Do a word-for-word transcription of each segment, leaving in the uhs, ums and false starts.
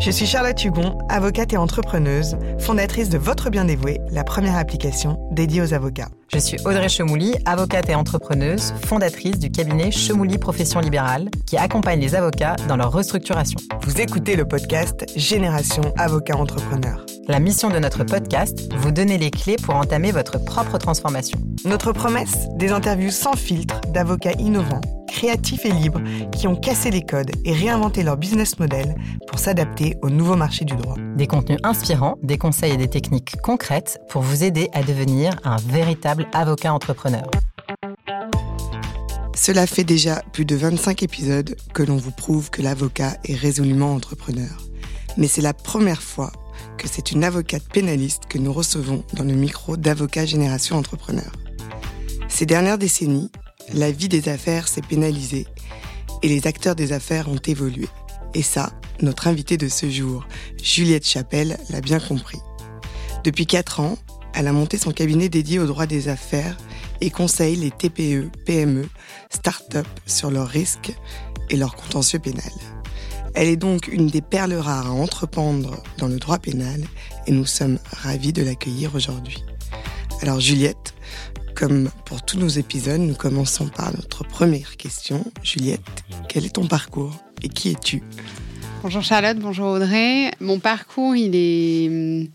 Je suis Charlotte Hugon, avocate et entrepreneuse, fondatrice de Votre Bien Dévoué, la première application dédiée aux avocats. Je suis Audrey Chemouly, avocate et entrepreneuse, fondatrice du cabinet Chemouly Profession Libérale, qui accompagne les avocats dans leur restructuration. Vous écoutez le podcast Génération Avocats Entrepreneur. La mission de notre podcast, vous donner les clés pour entamer votre propre transformation. Notre promesse, des interviews sans filtre d'avocats innovants, créatifs et libres qui ont cassé les codes et réinventé leur business model pour s'adapter au nouveau marché du droit. Des contenus inspirants, des conseils et des techniques concrètes pour vous aider à devenir un véritable avocat entrepreneur. Cela fait déjà plus de vingt-cinq épisodes que l'on vous prouve que l'avocat est résolument entrepreneur. Mais c'est la première fois que c'est une avocate pénaliste que nous recevons dans le micro d'Avocat Génération Entrepreneur. Ces dernières décennies, la vie des affaires s'est pénalisée et les acteurs des affaires ont évolué. Et ça, notre invitée de ce jour, Juliette Chapelle, l'a bien compris. Depuis quatre ans, elle a monté son cabinet dédié au droit des affaires et conseille les T P E, P M E, start-up sur leurs risques et leurs contentieux pénal. Elle est donc une des perles rares à entreprendre dans le droit pénal et nous sommes ravis de l'accueillir aujourd'hui. Alors Juliette, comme pour tous nos épisodes, nous commençons par notre première question. Juliette, quel est ton parcours et qui es-tu ? Bonjour Charlotte, bonjour Audrey. Mon parcours, il est,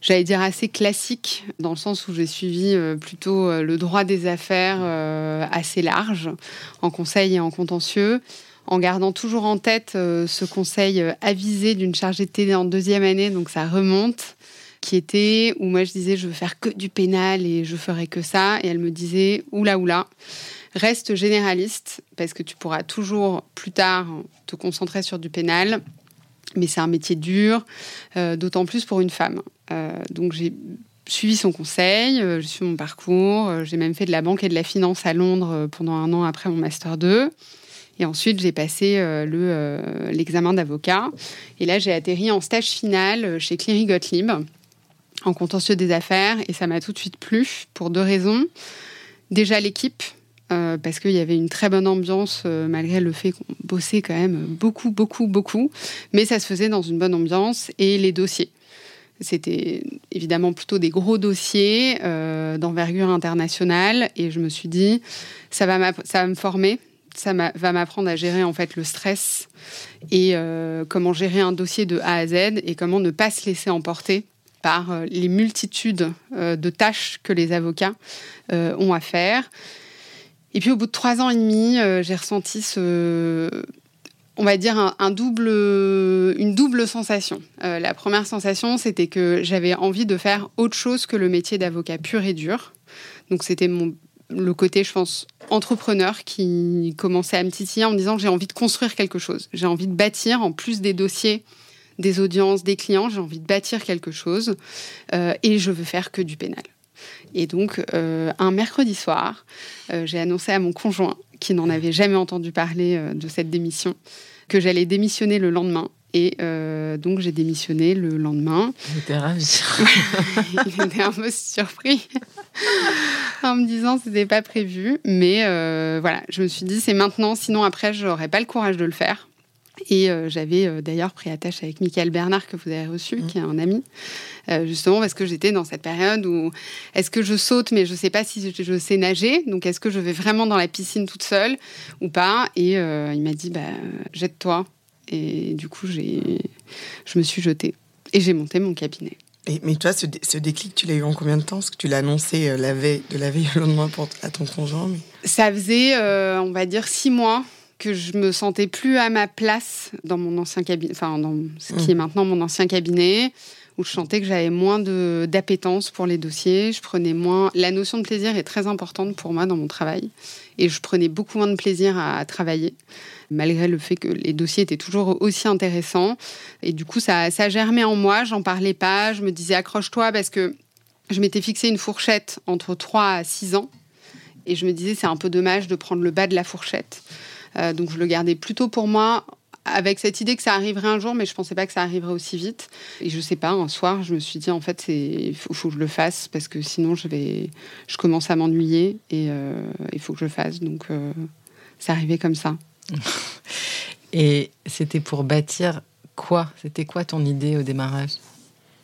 j'allais dire, assez classique, dans le sens où j'ai suivi plutôt le droit des affaires assez large, en conseil et en contentieux, en gardant toujours en tête ce conseil avisé d'une chargée de T D en deuxième année, donc ça remonte, qui était où moi je disais je veux faire que du pénal et je ferai que ça, et elle me disait oula oula, reste généraliste parce que tu pourras toujours plus tard te concentrer sur du pénal, mais c'est un métier dur, euh, d'autant plus pour une femme. Euh, donc j'ai suivi son conseil, euh, j'ai suivi mon parcours, euh, j'ai même fait de la banque et de la finance à Londres euh, pendant un an après mon master deux. Et ensuite, j'ai passé euh, le, euh, l'examen d'avocat. Et là, j'ai atterri en stage final chez Cleary Gottlieb, en contentieux des affaires, et ça m'a tout de suite plu pour deux raisons. Déjà l'équipe, euh, parce qu'il y avait une très bonne ambiance, euh, malgré le fait qu'on bossait quand même beaucoup, beaucoup, beaucoup, mais ça se faisait dans une bonne ambiance, et les dossiers. C'était évidemment plutôt des gros dossiers euh, d'envergure internationale, et je me suis dit, ça va, ça va me former, ça m'a, va m'apprendre à gérer en fait le stress, et euh, comment gérer un dossier de A à Z, et comment ne pas se laisser emporter par les multitudes de tâches que les avocats ont à faire. Et puis, au bout de trois ans et demi, j'ai ressenti ce, on va dire, un, un double, une double sensation. La première sensation, c'était que j'avais envie de faire autre chose que le métier d'avocat pur et dur. Donc, c'était mon, le côté, je pense, entrepreneur qui commençait à me titiller en me disant « j'ai envie de construire quelque chose, j'ai envie de bâtir, en plus des dossiers, des audiences, des clients, j'ai envie de bâtir quelque chose euh, et je veux faire que du pénal ». Et donc, euh, un mercredi soir, euh, j'ai annoncé à mon conjoint, qui n'en avait jamais entendu parler euh, de cette démission, que j'allais démissionner le lendemain. Et euh, donc, j'ai démissionné le lendemain. Il était ravi. Il était un peu surpris en me disant que ce n'était pas prévu. Mais euh, voilà, je me suis dit, c'est maintenant, sinon après, je n'aurais pas le courage de le faire. Et euh, j'avais euh, d'ailleurs pris attache avec Michael Bernard, que vous avez reçu, mmh. qui est un ami, euh, justement parce que j'étais dans cette période où est-ce que je saute, mais je ne sais pas si je, je sais nager, donc est-ce que je vais vraiment dans la piscine toute seule ou pas ? Et euh, il m'a dit, bah, jette-toi. Et du coup, j'ai... je me suis jetée et j'ai monté mon cabinet. Et, mais toi, ce, dé- ce déclic, tu l'as eu en combien de temps ? Parce que tu l'as annoncé euh, la veille, de la veille au lendemain pour t- à ton conjoint. Mais... Ça faisait, euh, on va dire, six mois. Que je me sentais plus à ma place dans mon ancien cabinet, enfin dans ce qui est maintenant mon ancien cabinet, où je sentais que j'avais moins de d'appétence pour les dossiers, je prenais moins. La notion de plaisir est très importante pour moi dans mon travail, et je prenais beaucoup moins de plaisir à, à travailler, malgré le fait que les dossiers étaient toujours aussi intéressants. Et du coup, ça ça germait en moi. J'en parlais pas. Je me disais accroche-toi parce que je m'étais fixé une fourchette entre trois à six ans, et je me disais c'est un peu dommage de prendre le bas de la fourchette. Euh, donc, je le gardais plutôt pour moi, avec cette idée que ça arriverait un jour, mais je ne pensais pas que ça arriverait aussi vite. Et je ne sais pas, un soir, je me suis dit, en fait, il faut, faut que je le fasse, parce que sinon, je, vais, je commence à m'ennuyer, et euh, il faut que je le fasse. Donc, euh, c'est arrivé comme ça. Et c'était pour bâtir quoi ? C'était quoi ton idée au démarrage ?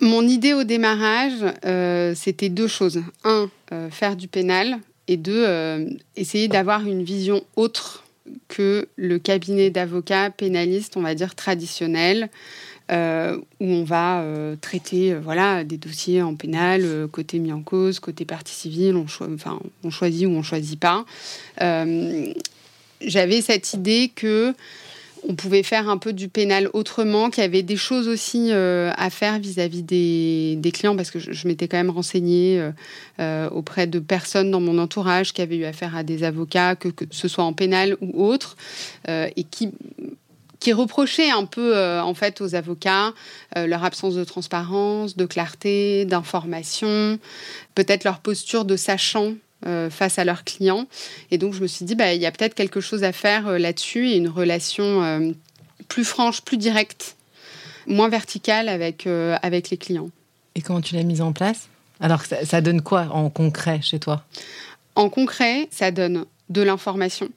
Mon idée au démarrage, euh, c'était deux choses. Un, euh, faire du pénal. Et deux, euh, essayer d'avoir une vision autre que le cabinet d'avocats pénalistes, on va dire traditionnel, euh, où on va euh, traiter euh, voilà, des dossiers en pénal, euh, côté mis en cause, côté partie civile, on, cho- enfin, on choisit ou on ne choisit pas. Euh, j'avais cette idée que on pouvait faire un peu du pénal autrement, qu'il y avait des choses aussi euh, à faire vis-à-vis des, des clients, parce que je, je m'étais quand même renseignée euh, euh, auprès de personnes dans mon entourage qui avaient eu affaire à des avocats, que, que ce soit en pénal ou autre, euh, et qui... qui reprochait un peu euh, en fait aux avocats euh, leur absence de transparence, de clarté, d'information, peut-être leur posture de sachant euh, face à leurs clients. Et donc je me suis dit bah il y a peut-être quelque chose à faire euh, là-dessus et une relation euh, plus franche, plus directe, moins verticale avec euh, avec les clients. Et comment tu l'as mise en place ? Alors ça, ça donne quoi en concret chez toi ? En concret, ça donne de l'information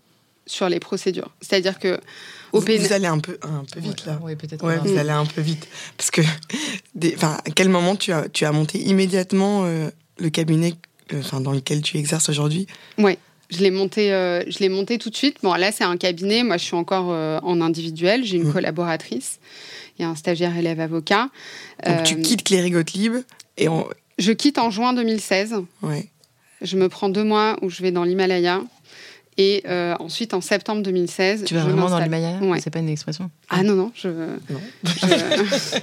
sur les procédures. C'est-à-dire que au vous, pénal... vous allez un peu un peu vite ouais, là. Oui, peut-être. Ouais, vous allez un peu vite parce que enfin à quel moment tu as tu as monté immédiatement euh, le cabinet enfin euh, dans lequel tu exerces aujourd'hui ? Ouais. Je l'ai monté, euh, je l'ai monté tout de suite. Bon, là, c'est un cabinet. Moi, je suis encore euh, en individuel. J'ai une mmh. collaboratrice. Il y a un stagiaire élève avocat. Donc, euh... tu quittes Cleary Gottlieb et on... Je quitte en juin deux mille seize. Ouais. Je me prends deux mois où je vais dans l'Himalaya. Et euh, ensuite, en septembre deux mille seize... Tu vas je vraiment dans l'Himalaya ouais. C'est pas une expression ? Ah non, non. Je, non. je,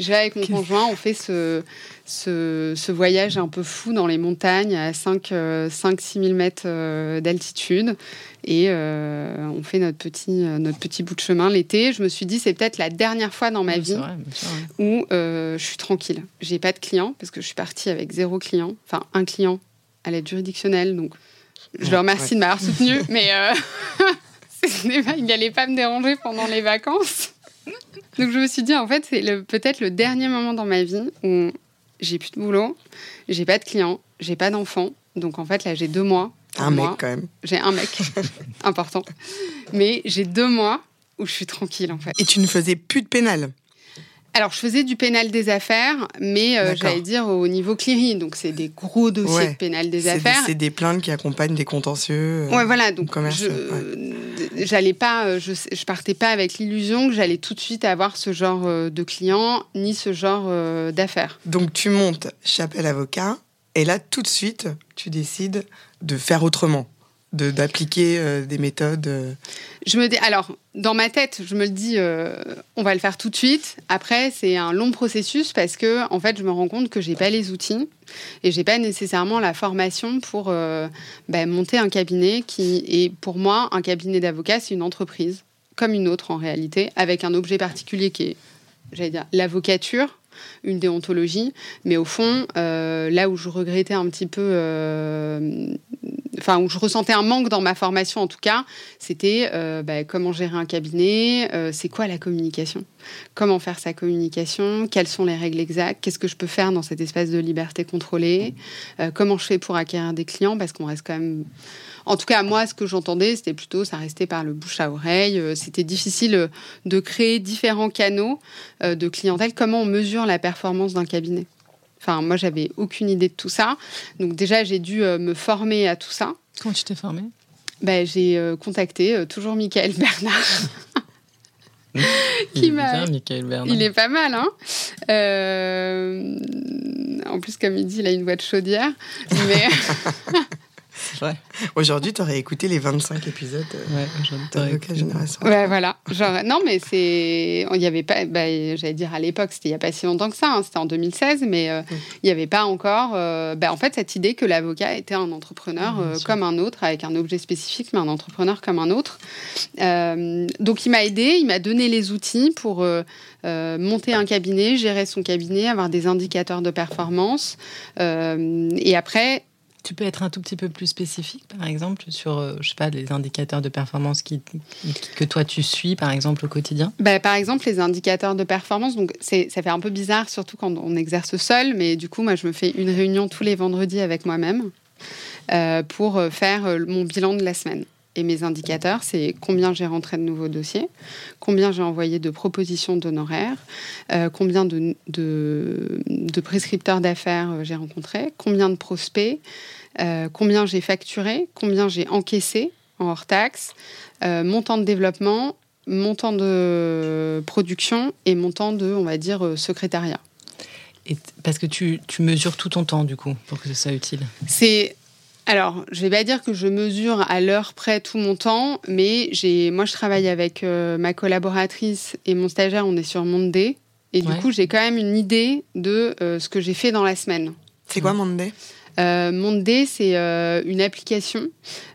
je vais avec mon conjoint, on fait ce, ce, ce voyage un peu fou dans les montagnes à cinq à six mille mètres d'altitude. Et euh, on fait notre petit, notre petit bout de chemin l'été. Je me suis dit, c'est peut-être la dernière fois dans ma oui, vie vrai, sûr, ouais. où euh, je suis tranquille. J'ai pas de clients, parce que je suis partie avec zéro client. Enfin, un client à l'aide juridictionnelle, donc... Je le remercie ouais. de m'avoir soutenue, mais euh, il n'allait pas me déranger pendant les vacances. Donc je me suis dit, en fait, c'est le, peut-être le dernier moment dans ma vie où j'ai plus de boulot, j'ai pas de clients, j'ai pas d'enfants. Donc en fait, là, j'ai deux mois. Un mois. mec, quand même. J'ai un mec, important. Mais j'ai deux mois où je suis tranquille, en fait. Et tu ne faisais plus de pénal ? Alors, je faisais du pénal des affaires, mais euh, j'allais dire au niveau Cleary. Donc, c'est des gros dossiers ouais. de pénal des c'est affaires. Des, c'est des plaintes qui accompagnent des contentieux. Euh, ouais, voilà. Donc, je, ouais. j'allais pas, je, je partais pas avec l'illusion que j'allais tout de suite avoir ce genre euh, de clients, ni ce genre euh, d'affaires. Donc, tu montes Chapelle Avocat, et là, tout de suite, tu décides de faire autrement. De, d'appliquer euh, des méthodes euh... Je me dis, alors, dans ma tête, je me le dis, euh, on va le faire tout de suite. Après, c'est un long processus parce que, en fait, je me rends compte que je n'ai pas les outils et je n'ai pas nécessairement la formation pour euh, bah, monter un cabinet qui est, pour moi, un cabinet d'avocats, c'est une entreprise, comme une autre en réalité, avec un objet particulier qui est, j'allais dire, l'avocature, une déontologie. Mais au fond, euh, là où je regrettais un petit peu... Euh, Enfin, où je ressentais un manque dans ma formation, en tout cas, c'était euh, bah, comment gérer un cabinet, euh, c'est quoi la communication ? Comment faire sa communication ? Quelles sont les règles exactes ? Qu'est-ce que je peux faire dans cet espace de liberté contrôlée ? euh, Comment je fais pour acquérir des clients ? Parce qu'on reste quand même... En tout cas, moi, ce que j'entendais, c'était plutôt, ça restait par le bouche à oreille. Euh, c'était difficile de créer différents canaux euh, de clientèle. Comment on mesure la performance d'un cabinet ? Enfin, moi, j'avais aucune idée de tout ça. Donc, déjà, j'ai dû euh, me former à tout ça. Comment tu t'es formée ? Ben, j'ai euh, contacté euh, toujours Michael Bernard. Il qui est m'a... bien, Michael Bernard. Il est pas mal, hein ? euh... En plus, comme il dit, il a une voix de chaudière. Mais... C'est vrai. Aujourd'hui, t'aurais écouté les vingt-cinq épisodes ouais, de Génération. Ouais, voilà. Genre, non, mais c'est. Il n'y avait pas. Bah, j'allais dire à l'époque, c'était il n'y a pas si longtemps que ça, hein, c'était en deux mille seize, mais euh, mm. il n'y avait pas encore. Euh, bah, en fait, cette idée que l'avocat était un entrepreneur mm, euh, comme un autre, avec un objet spécifique, mais un entrepreneur comme un autre. Euh, donc, il m'a aidée, il m'a donné les outils pour euh, euh, monter un cabinet, gérer son cabinet, avoir des indicateurs de performance. Euh, et après. Tu peux être un tout petit peu plus spécifique, par exemple, sur, euh, je sais pas, les indicateurs de performance qui, que toi tu suis, par exemple, au quotidien ? Bah, par exemple, les indicateurs de performance, donc c'est, ça fait un peu bizarre, surtout quand on exerce seul, mais du coup, moi, je me fais une réunion tous les vendredis avec moi-même euh, pour faire mon bilan de la semaine. et mes indicateurs, c'est combien j'ai rentré de nouveaux dossiers, combien j'ai envoyé de propositions d'honoraires, euh, combien de, de, de prescripteurs d'affaires j'ai rencontrés, combien de prospects, euh, combien j'ai facturé, combien j'ai encaissé en hors-taxe, euh, montant de développement, montant de production et montant de, on va dire, secrétariat. Et parce que tu, tu mesures tout ton temps, du coup, pour que ce soit utile. C'est... Alors, je ne vais pas dire que je mesure à l'heure près tout mon temps, mais j'ai, moi, je travaille avec euh, ma collaboratrice et mon stagiaire, on est sur Monday. Et ouais. du coup, j'ai quand même une idée de euh, ce que j'ai fait dans la semaine. C'est quoi Monday ? euh, Monday, c'est euh, une application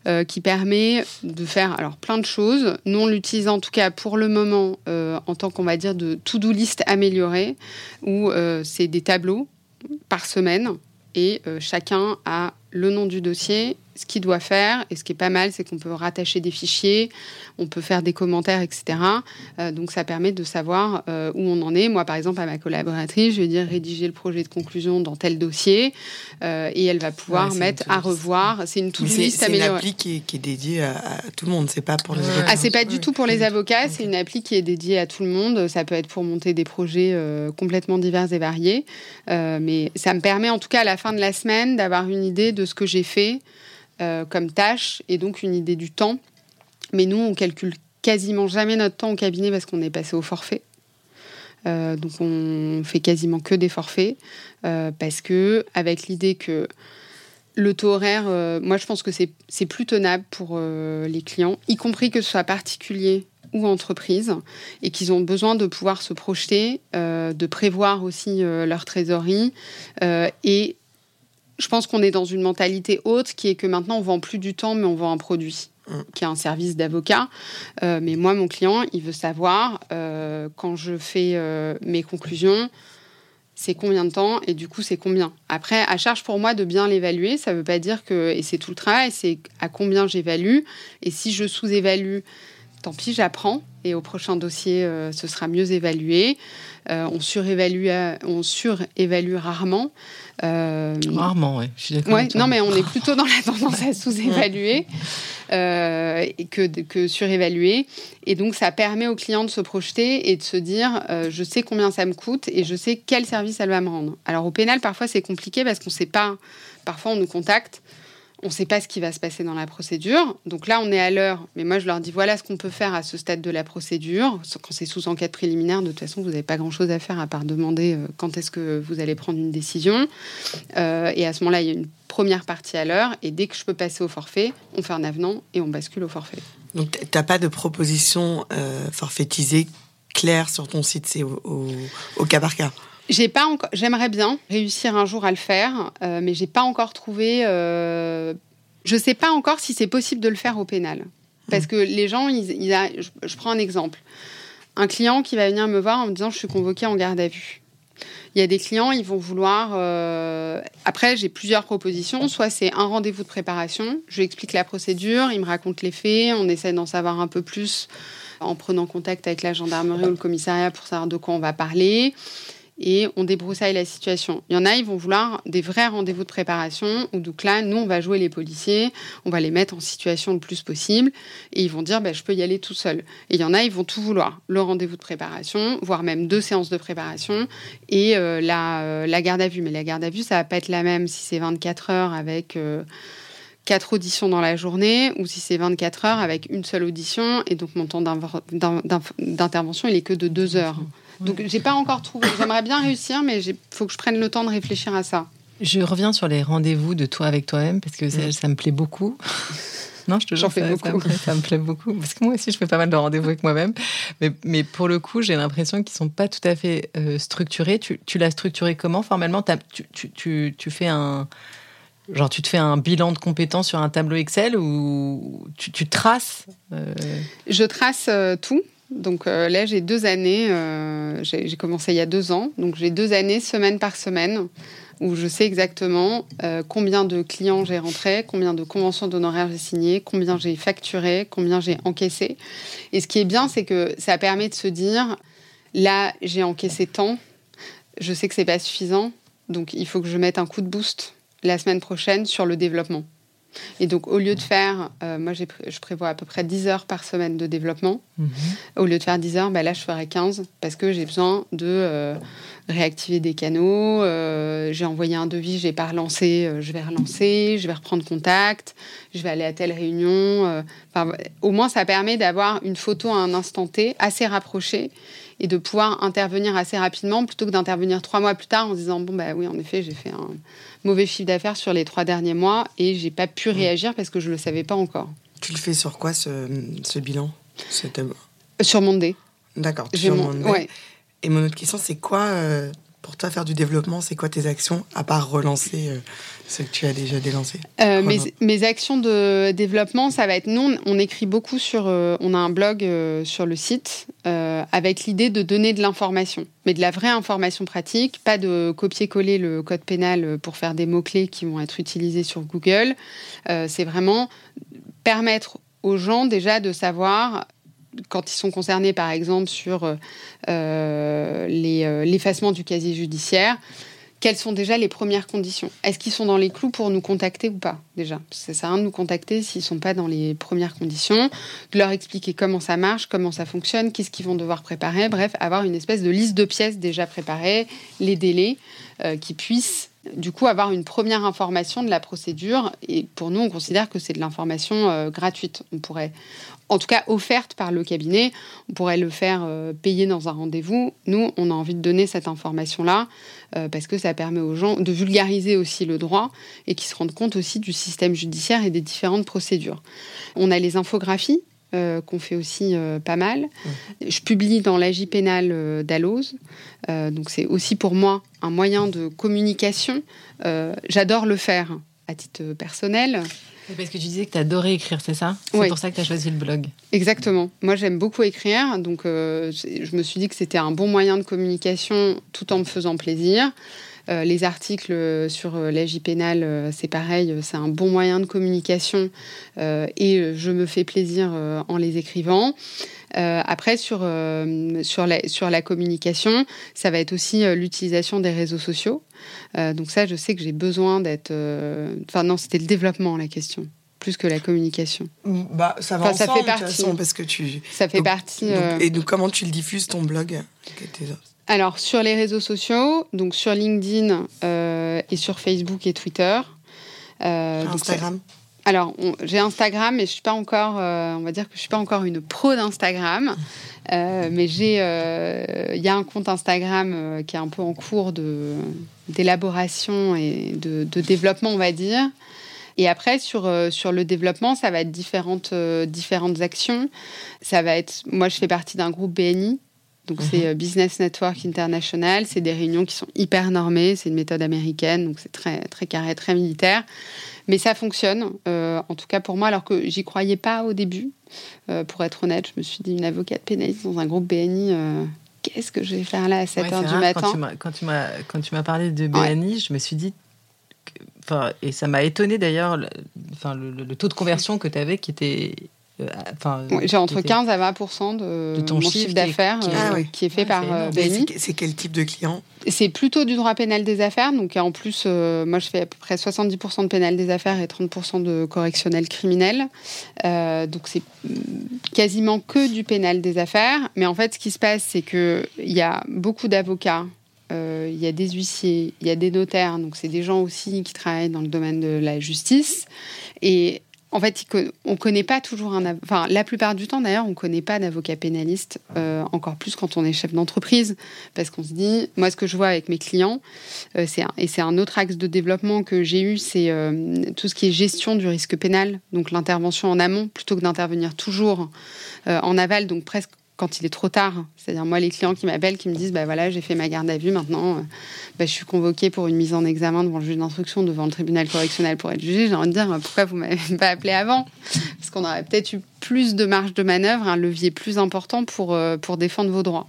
euh, qui permet de faire alors, plein de choses. Nous, on l'utilise en tout cas pour le moment euh, en tant qu'on va dire de to-do list améliorée, où euh, c'est des tableaux par semaine et euh, chacun a le nom du dossier, ce qu'il doit faire. Et ce qui est pas mal, c'est qu'on peut rattacher des fichiers, on peut faire des commentaires, et cetera. Euh, donc, ça permet de savoir euh, où on en est. Moi, par exemple, à ma collaboratrice, je vais dire rédiger le projet de conclusion dans tel dossier euh, et elle va pouvoir ouais, mettre à revoir. C'est une to-do list améliorée. C'est une appli qui est, qui est dédiée à, à tout le monde, c'est pas pour les ouais. avocats. Ah, c'est pas du tout pour les avocats, c'est une appli qui est dédiée à tout le monde. Ça peut être pour monter des projets euh, complètement divers et variés. Euh, mais ça me permet, en tout cas, à la fin de la semaine, d'avoir une idée de ce que j'ai fait Euh, comme tâche et donc une idée du temps. Mais nous, on calcule quasiment jamais notre temps au cabinet parce qu'on est passé au forfait. Euh, donc on fait quasiment que des forfaits euh, parce que avec l'idée que le taux horaire, euh, moi je pense que c'est, c'est plus tenable pour euh, les clients, y compris que ce soit particulier ou entreprises, et qu'ils ont besoin de pouvoir se projeter, euh, de prévoir aussi euh, leur trésorerie euh, et je pense qu'on est dans une mentalité haute qui est que maintenant, on ne vend plus du temps, mais on vend un produit, qui est un service d'avocat. Euh, mais moi, mon client, il veut savoir, euh, quand je fais euh, mes conclusions, c'est combien de temps et du coup, c'est combien. Après, à charge pour moi de bien l'évaluer, ça ne veut pas dire que... Et c'est tout le travail, c'est à combien j'évalue. Et si je sous-évalue, tant pis, j'apprends. Et au prochain dossier, euh, ce sera mieux évalué. Euh, on, surévalue, on surévalue rarement. Euh... Rarement, oui. Je suis d'accord. Ouais, non, mais on est plutôt dans la tendance à sous-évaluer euh, que, que surévaluer. Et donc, ça permet au client de se projeter et de se dire euh, je sais combien ça me coûte et je sais quel service elle va me rendre. Alors, au pénal, parfois, c'est compliqué parce qu'on ne sait pas. Parfois, on nous contacte. On ne sait pas ce qui va se passer dans la procédure. Donc là, on est à l'heure. Mais moi, je leur dis, voilà ce qu'on peut faire à ce stade de la procédure. Quand c'est sous enquête préliminaire, de toute façon, vous n'avez pas grand-chose à faire à part demander euh, quand est-ce que vous allez prendre une décision. Euh, et à ce moment-là, il y a une première partie à l'heure. Et dès que je peux passer au forfait, on fait un avenant et on bascule au forfait. Donc, tu n'as pas de proposition euh, forfaitisée claire sur ton site, c'est au, au, au cas par cas ? J'ai pas encore, j'aimerais bien réussir un jour à le faire, euh, mais j'ai pas encore trouvé. Euh, je sais pas encore si c'est possible de le faire au pénal, parce que les gens, ils, ils a, je, je prends un exemple, un client qui va venir me voir en me disant je suis convoqué en garde à vue. Il y a des clients, ils vont vouloir... Euh... Après, j'ai plusieurs propositions. Soit c'est un rendez-vous de préparation, je lui explique la procédure, il me raconte les faits, on essaie d'en savoir un peu plus en prenant contact avec la gendarmerie ou le commissariat pour savoir de quoi on va parler. Et on débroussaille la situation. Il y en a, ils vont vouloir des vrais rendez-vous de préparation, où donc là, nous, on va jouer les policiers, on va les mettre en situation le plus possible, et ils vont dire, bah, je peux y aller tout seul. Et il y en a, ils vont tout vouloir. Le rendez-vous de préparation, voire même deux séances de préparation, et euh, la, euh, la garde à vue. Mais la garde à vue, ça va pas être la même si c'est vingt-quatre heures avec... Euh, quatre auditions dans la journée, ou si c'est vingt-quatre heures avec une seule audition, et donc mon temps d'intervention, il est que de deux heures. Donc j'ai pas encore trouvé, j'aimerais bien réussir, mais il faut que je prenne le temps de réfléchir à ça. Je reviens sur les rendez-vous de toi avec toi-même, parce que ça, ça me plaît beaucoup. Non, je te jure, ça, ça, me plaît, ça me plaît beaucoup. Parce que moi aussi, je fais pas mal de rendez-vous avec moi-même. Mais, mais pour le coup, j'ai l'impression qu'ils sont pas tout à fait euh, structurés. Tu, tu l'as structuré comment, formellement ? tu, tu, tu, tu fais un... Genre, tu te fais un bilan de compétences sur un tableau Excel ou tu, tu traces euh... Je trace euh, tout. Donc euh, là, j'ai deux années. Euh, j'ai, j'ai commencé il y a deux ans. Donc j'ai deux années, semaine par semaine, où je sais exactement euh, combien de clients j'ai rentré, combien de conventions d'honoraires j'ai signées, combien j'ai facturé, combien j'ai encaissé. Et ce qui est bien, c'est que ça permet de se dire, là, j'ai encaissé tant, je sais que c'est pas suffisant, donc il faut que je mette un coup de boost la semaine prochaine sur le développement. Et donc, au lieu de faire, euh, moi j'ai, je prévois à peu près dix heures par semaine de développement. Mmh. Au lieu de faire dix heures, bah là je ferai quinze parce que j'ai besoin de euh, réactiver des canaux. Euh, j'ai envoyé un devis, j'ai pas relancé, euh, je vais relancer, je vais reprendre contact, je vais aller à telle réunion. Euh, enfin, au moins, ça permet d'avoir une photo à un instant T assez rapprochée et de pouvoir intervenir assez rapidement plutôt que d'intervenir trois mois plus tard en se disant « Bon, bah oui, en effet, j'ai fait un mauvais chiffre d'affaires sur les trois derniers mois et j'ai pas pu réagir parce que je le savais pas encore. » Tu le fais sur quoi, ce, ce bilan ? C'était... Sur Monday. D'accord, j'ai sur mon... Monday. Ouais. Et mon autre question, c'est quoi, euh, pour toi, faire du développement, c'est quoi tes actions, à part relancer euh, ce que tu as déjà délancé ? euh, mes, mes actions de développement, ça va être... Nous, on écrit beaucoup sur... Euh, on a un blog euh, sur le site... Euh, avec l'idée de donner de l'information, mais de la vraie information pratique, pas de copier-coller le code pénal pour faire des mots-clés qui vont être utilisés sur Google. Euh, c'est vraiment permettre aux gens déjà de savoir, quand ils sont concernés par exemple sur euh, les, euh, l'effacement du casier judiciaire, quelles sont déjà les premières conditions ? Est-ce qu'ils sont dans les clous pour nous contacter ou pas, déjà ? Ça sert à rien de nous contacter s'ils ne sont pas dans les premières conditions, de leur expliquer comment ça marche, comment ça fonctionne, qu'est-ce qu'ils vont devoir préparer, bref, avoir une espèce de liste de pièces déjà préparées, les délais, euh, qui puissent, du coup, avoir une première information de la procédure. Et pour nous, on considère que c'est de l'information euh, gratuite. On pourrait... En tout cas, offerte par le cabinet. On pourrait le faire euh, payer dans un rendez-vous. Nous, on a envie de donner cette information-là euh, parce que ça permet aux gens de vulgariser aussi le droit et qu'ils se rendent compte aussi du système judiciaire et des différentes procédures. On a les infographies euh, qu'on fait aussi euh, pas mal. Mmh. Je publie dans l'A J pénale euh, d'Alloz. Euh, donc, c'est aussi pour moi un moyen de communication. Euh, j'adore le faire à titre personnel. Parce que tu disais que tu adorais écrire, c'est ça ? C'est oui. Pour ça que tu as choisi le blog. Exactement. Moi, j'aime beaucoup écrire. Donc, euh, je me suis dit que c'était un bon moyen de communication tout en me faisant plaisir. Euh, les articles sur euh, l'A J pénale, euh, c'est pareil. Euh, c'est un bon moyen de communication euh, et je me fais plaisir euh, en les écrivant. Euh, après, sur, euh, sur, la, sur la communication, ça va être aussi euh, l'utilisation des réseaux sociaux. Euh, donc ça, je sais que j'ai besoin d'être... Euh... Enfin non, c'était le développement, la question, plus que la communication. Bah, ça va enfin, ensemble, ça fait partie, de toute façon, parce que tu... Ça fait donc, partie... Euh... Donc, et donc, comment tu le diffuses, ton blog ? Alors, sur les réseaux sociaux, donc sur LinkedIn euh, et sur Facebook et Twitter. Euh, Instagram donc, Alors, on, j'ai Instagram, mais je suis pas encore, euh, on va dire que je suis pas encore une pro d'Instagram. Euh, mais j'ai, il euh, y a un compte Instagram euh, qui est un peu en cours de d'élaboration et de, de développement, on va dire. Et après, sur euh, sur le développement, ça va être différentes euh, différentes actions. Ça va être, moi, je fais partie d'un groupe B N I. Donc, mmh. c'est Business Network International. C'est des réunions qui sont hyper normées. C'est une méthode américaine. Donc, c'est très, très carré, très militaire. Mais ça fonctionne, euh, en tout cas pour moi, alors que j'y croyais pas au début. Euh, pour être honnête, je me suis dit, une avocate pénaliste dans un groupe B N I... Euh Qu'est-ce que je vais faire là à sept heures ouais, du rare, matin ? Quand tu, m'as, quand, tu m'as, quand tu m'as parlé de B N I, ouais. je me suis dit... Que, et ça m'a étonnée d'ailleurs, le, le, le taux de conversion que tu avais qui était... Enfin, ouais, j'ai entre quinze à vingt pour cent de, de ton mon chiffre, chiffre d'affaires qui est, euh, ah oui. qui est fait ouais, par euh, B N I. C'est, c'est quel type de client ? C'est plutôt du droit pénal des affaires. Donc en plus, euh, moi je fais à peu près soixante-dix pour cent de pénal des affaires et trente pour cent de correctionnel criminel. Euh, donc c'est quasiment que du pénal des affaires. Mais en fait, ce qui se passe, c'est qu'il y a beaucoup d'avocats. Il euh, y a des huissiers, il y a des notaires. Donc c'est des gens aussi qui travaillent dans le domaine de la justice. Et en fait, on connaît pas toujours un... Enfin, la plupart du temps, d'ailleurs, on connaît pas d'avocat pénaliste, euh, encore plus quand on est chef d'entreprise, parce qu'on se dit... Moi, ce que je vois avec mes clients, euh, c'est un... et c'est un autre axe de développement que j'ai eu, c'est euh, tout ce qui est gestion du risque pénal, donc l'intervention en amont, plutôt que d'intervenir toujours euh, en aval, donc presque quand il est trop tard. C'est-à-dire, moi, les clients qui m'appellent, qui me disent « Bah voilà, j'ai fait ma garde à vue, maintenant, euh, bah, je suis convoquée pour une mise en examen devant le juge d'instruction, devant le tribunal correctionnel pour être jugée. » J'ai envie de dire « Pourquoi vous ne m'avez pas appelé avant ?» Parce qu'on aurait peut-être eu plus de marge de manœuvre, un levier plus important pour, euh, pour défendre vos droits.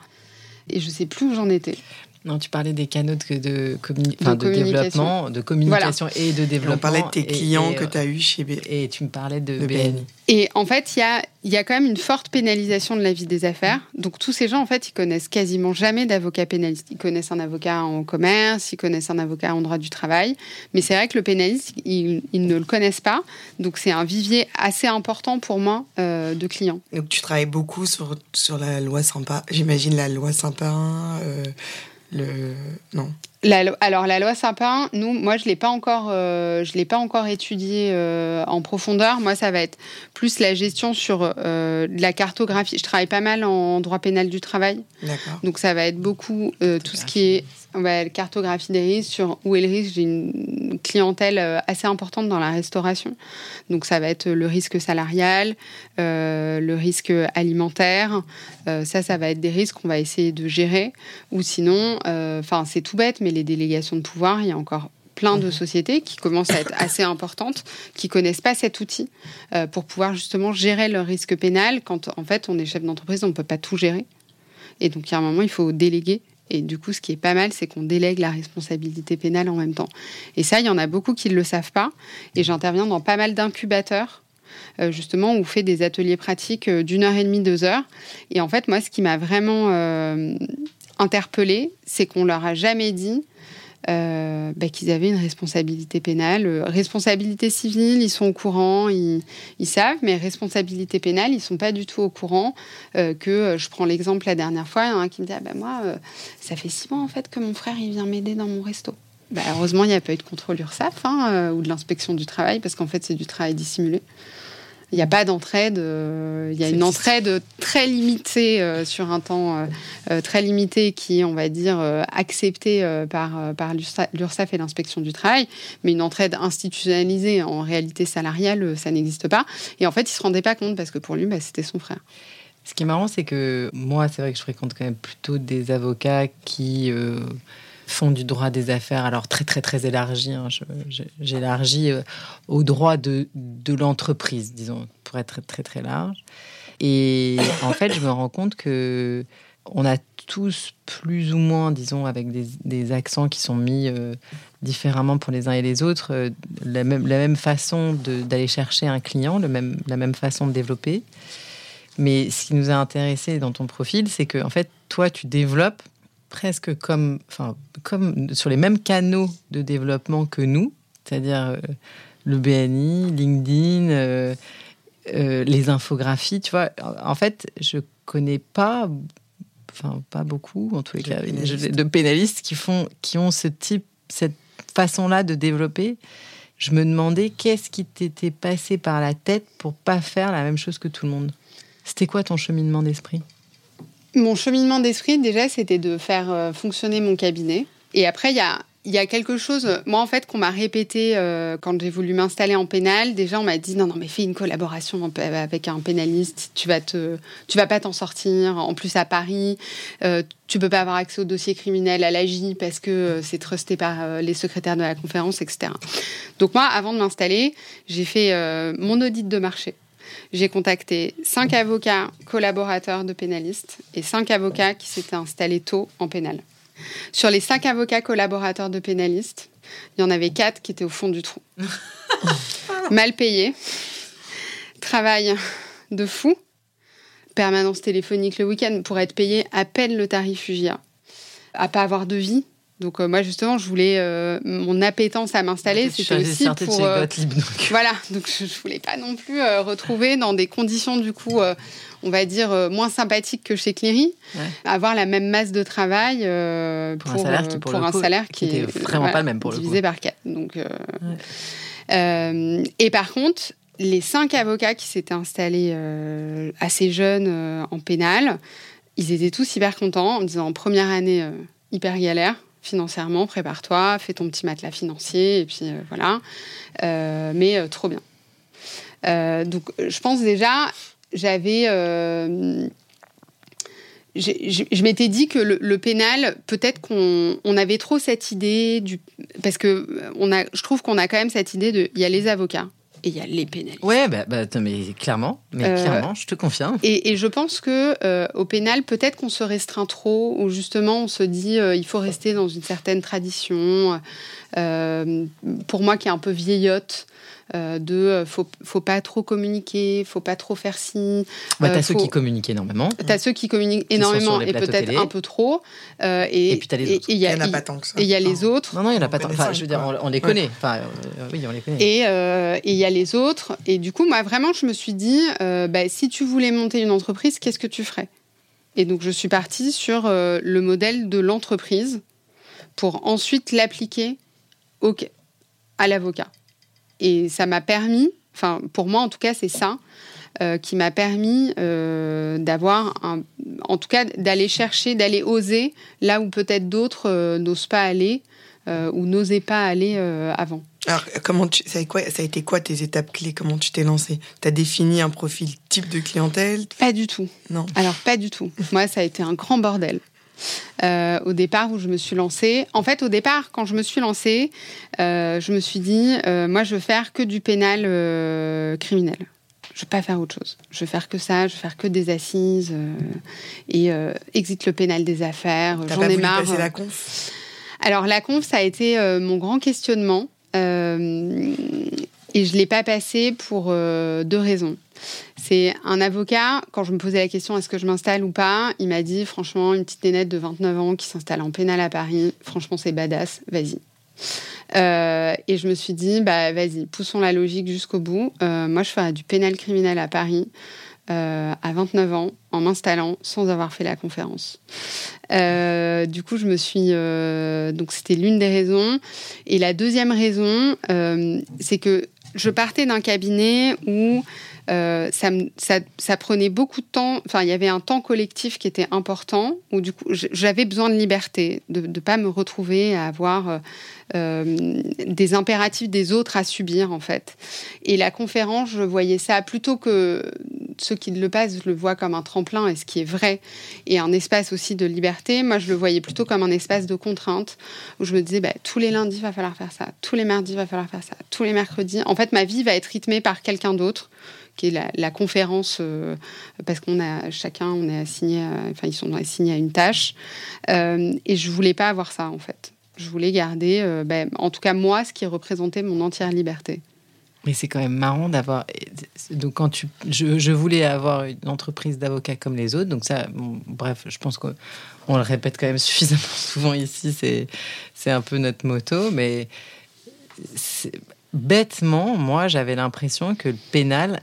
Et je ne sais plus où j'en étais. Non, tu parlais des canaux de, de, communi- de, de développement, de communication voilà. et de développement. On parlait de tes clients et, et, que tu as eu chez B N I. Et tu me parlais de, de B N I. B N I. Et en fait, il y a, y a quand même une forte pénalisation de la vie des affaires. Donc, tous ces gens, en fait, ils connaissent quasiment jamais d'avocat pénaliste. Ils connaissent un avocat en commerce, ils connaissent un avocat en droit du travail. Mais c'est vrai que le pénaliste, ils, ils ne le connaissent pas. Donc, c'est un vivier assez important pour moi euh, de clients. Donc, tu travailles beaucoup sur, sur la loi Sapin. J'imagine la loi Sapin... Euh... Le... Non. La lo- Alors, la loi Sapin, nous, moi, je ne l'ai pas encore, euh, je l'ai pas encore étudiée euh, en profondeur. Moi, ça va être plus la gestion sur euh, de la cartographie. Je travaille pas mal en droit pénal du travail. D'accord. Donc, ça va être beaucoup euh, tout ce qui est ouais, cartographie des risques, sur où est le risque. J'ai une clientèle assez importante dans la restauration. Donc, ça va être le risque salarial, euh, le risque alimentaire. Euh, ça, ça va être des risques qu'on va essayer de gérer. Ou sinon, euh, c'est tout bête, mais les délégations de pouvoir, il y a encore plein de sociétés qui commencent à être assez importantes, qui ne connaissent pas cet outil euh, pour pouvoir justement gérer leur risque pénal. Quand, en fait, on est chef d'entreprise, on ne peut pas tout gérer. Et donc, il y a un moment, il faut déléguer. Et du coup, ce qui est pas mal, c'est qu'on délègue la responsabilité pénale en même temps. Et ça, il y en a beaucoup qui ne le savent pas. Et j'interviens dans pas mal d'incubateurs, euh, justement, où on fait des ateliers pratiques euh, d'une heure et demie, deux heures. Et en fait, moi, ce qui m'a vraiment euh, interpellée, c'est qu'on ne leur a jamais dit euh, bah, qu'ils avaient une responsabilité pénale. Euh, responsabilité civile, ils sont au courant, ils, ils savent, mais responsabilité pénale, ils ne sont pas du tout au courant. Euh, que euh, je prends l'exemple la dernière fois, hein, qui me dit ah, bah, moi, euh, ça fait six mois en fait, que mon frère il vient m'aider dans mon resto. Bah, heureusement, il n'y a pas eu de contrôle U R S S A F hein, euh, ou de l'inspection du travail, parce qu'en fait, c'est du travail dissimulé. Il n'y a pas d'entraide, euh, il y a une entraide très limitée euh, sur un temps euh, très limité qui est, on va dire, euh, acceptée euh, par, euh, par l'URSSAF et l'inspection du travail, mais une entraide institutionnalisée en réalité salariale, euh, ça n'existe pas. Et en fait, il ne se rendait pas compte parce que pour lui, bah, c'était son frère. Ce qui est marrant, c'est que moi, c'est vrai que je fréquente quand même plutôt des avocats qui... Euh... font du droit des affaires, alors très très très élargi, hein, je, je, j'élargis euh, au droit de, de l'entreprise, disons, pour être très très très large. Et en fait, je me rends compte que on a tous plus ou moins, disons, avec des, des accents qui sont mis euh, différemment pour les uns et les autres, euh, la, même, la même façon de, d'aller chercher un client, le même, la même façon de développer. Mais ce qui nous a intéressés dans ton profil, c'est que en fait, toi, tu développes presque comme, enfin, comme sur les mêmes canaux de développement que nous, c'est-à-dire euh, le B N I, LinkedIn, euh, euh, les infographies, tu vois. En fait, je connais pas, enfin pas beaucoup, en tous les cas, pénaliste. de pénalistes qui font, qui ont ce type, cette façon-là de développer. Je me demandais qu'est-ce qui t'était passé par la tête pour pas faire la même chose que tout le monde. C'était quoi ton cheminement d'esprit ? Mon cheminement d'esprit, déjà, c'était de faire euh, fonctionner mon cabinet. Et après, il y a, y a quelque chose, moi, en fait, qu'on m'a répété euh, quand j'ai voulu m'installer en pénal. Déjà, on m'a dit, non, non, mais fais une collaboration avec un pénaliste. Tu vas te, tu vas pas t'en sortir. En plus, à Paris, euh, tu peux pas avoir accès au dossier criminel à l'A J parce que euh, c'est trusté par euh, les secrétaires de la conférence, et cetera. Donc moi, avant de m'installer, j'ai fait euh, mon audit de marché. J'ai contacté cinq avocats collaborateurs de pénalistes et cinq avocats qui s'étaient installés tôt en pénal. Sur les cinq avocats collaborateurs de pénalistes, il y en avait quatre qui étaient au fond du trou. Mal payés, travail de fou, permanence téléphonique le week-end pour être payé à peine le tarif U J A, à pas avoir de vie. Donc euh, moi justement, je voulais euh, mon appétence à m'installer, c'était aussi pour euh, Gottlieb, donc. Voilà, donc je, je voulais pas non plus euh, retrouver dans des conditions du coup, euh, on va dire euh, moins sympathiques que chez Cleary, ouais. Avoir la même masse de travail euh, pour, pour un salaire qui, pour pour le un coup, salaire qui, qui est vraiment voilà, pas le même pour le coup, divisé par quatre. Donc euh, ouais. euh, et par contre, les cinq avocats qui s'étaient installés euh, assez jeunes euh, en pénal, ils étaient tous hyper contents en me disant en première année euh, hyper galère. Financièrement, prépare-toi, fais ton petit matelas financier, et puis euh, voilà. Euh, mais euh, trop bien. Euh, donc, je pense déjà, j'avais... Euh, j'ai, j'ai, je m'étais dit que le, le pénal, peut-être qu'on on avait trop cette idée du... Parce que on a, je trouve qu'on a quand même cette idée de... Il y a les avocats, et il y a les pénalistes. Ouais, bah, bah, mais clairement, mais euh, clairement, je te confirme. Et, et je pense que euh, au pénal, peut-être qu'on se restreint trop, ou justement on se dit euh, il faut rester dans une certaine tradition. Euh, pour moi, qui est un peu vieillotte. Euh, de euh, faut faut pas trop communiquer, faut pas trop faire ci. Bah, t'as euh, ceux faut... qui communiquent énormément. T'as ceux qui communiquent énormément qui et peut-être télé. Un peu trop. Euh, et, et puis t'as les autres. Il y, y, y en a pas tant que ça. Et il y a les autres. Non non, il y en a on pas tant. Enfin, je veux dire, on, on les connaît. Ouais. Enfin, euh, oui, on les connaît. Et euh, et il y a les autres. Et du coup, moi vraiment, je me suis dit, euh, bah, si tu voulais monter une entreprise, qu'est-ce que tu ferais ? Et donc je suis partie sur euh, le modèle de l'entreprise pour ensuite l'appliquer au à l'avocat. Et ça m'a permis, enfin pour moi en tout cas c'est ça, euh, qui m'a permis euh, d'avoir, un, en tout cas d'aller chercher, d'aller oser là où peut-être d'autres euh, n'osent pas aller euh, ou n'osaient pas aller euh, avant. Alors comment tu, ça, a quoi, ça a été quoi tes étapes clés ? Comment tu t'es lancée ? T'as défini un profil type de clientèle ? Pas du tout. Non. Alors pas du tout. Moi ça a été un grand bordel. Euh, au départ où je me suis lancée. En fait, au départ, quand je me suis lancée, euh, je me suis dit, euh, moi, je veux faire que du pénal euh, criminel. Je ne veux pas faire autre chose. Je veux faire que ça, je veux faire que des assises euh, et euh, exit le pénal des affaires. T'as j'en pas ai voulu marre. Passer la conf ? Alors, la conf, ça a été euh, mon grand questionnement euh, et je ne l'ai pas passé pour euh, deux raisons. C'est un avocat, quand je me posais la question est-ce que je m'installe ou pas, il m'a dit franchement, une petite nénette de vingt-neuf ans qui s'installe en pénal à Paris, franchement c'est badass, vas-y. Euh, et je me suis dit, bah vas-y, poussons la logique jusqu'au bout. Euh, moi je ferai du pénal criminel à Paris euh, à vingt-neuf ans en m'installant sans avoir fait la conférence. Euh, du coup je me suis... Euh, donc c'était l'une des raisons. Et la deuxième raison, euh, c'est que je partais d'un cabinet où euh, ça, me, ça, ça prenait beaucoup de temps. Enfin, il y avait un temps collectif qui était important, où du coup, j'avais besoin de liberté, de ne pas me retrouver à avoir euh, des impératifs des autres à subir, en fait. Et la conférence, je voyais ça plutôt que ceux qui le passent, le voient comme un tremplin, et ce qui est vrai, et un espace aussi de liberté. Moi, je le voyais plutôt comme un espace de contrainte, où je me disais, bah, tous les lundis, il va falloir faire ça, tous les mardis, il va falloir faire ça, tous les mercredis. En fait, ma vie va être rythmée par quelqu'un d'autre, qui est la, la conférence, euh, parce qu'on a chacun, on est assigné, à, enfin, ils sont assignés à une tâche. Euh, et je voulais pas avoir ça, en fait. Je voulais garder, euh, ben, en tout cas, moi, ce qui représentait mon entière liberté. Mais c'est quand même marrant d'avoir. Donc, quand tu. Je, je voulais avoir une entreprise d'avocats comme les autres. Donc, ça, bon, bref, je pense qu'on le répète quand même suffisamment souvent ici. C'est, c'est un peu notre motto. Mais c'est, bêtement, moi, j'avais l'impression que le pénal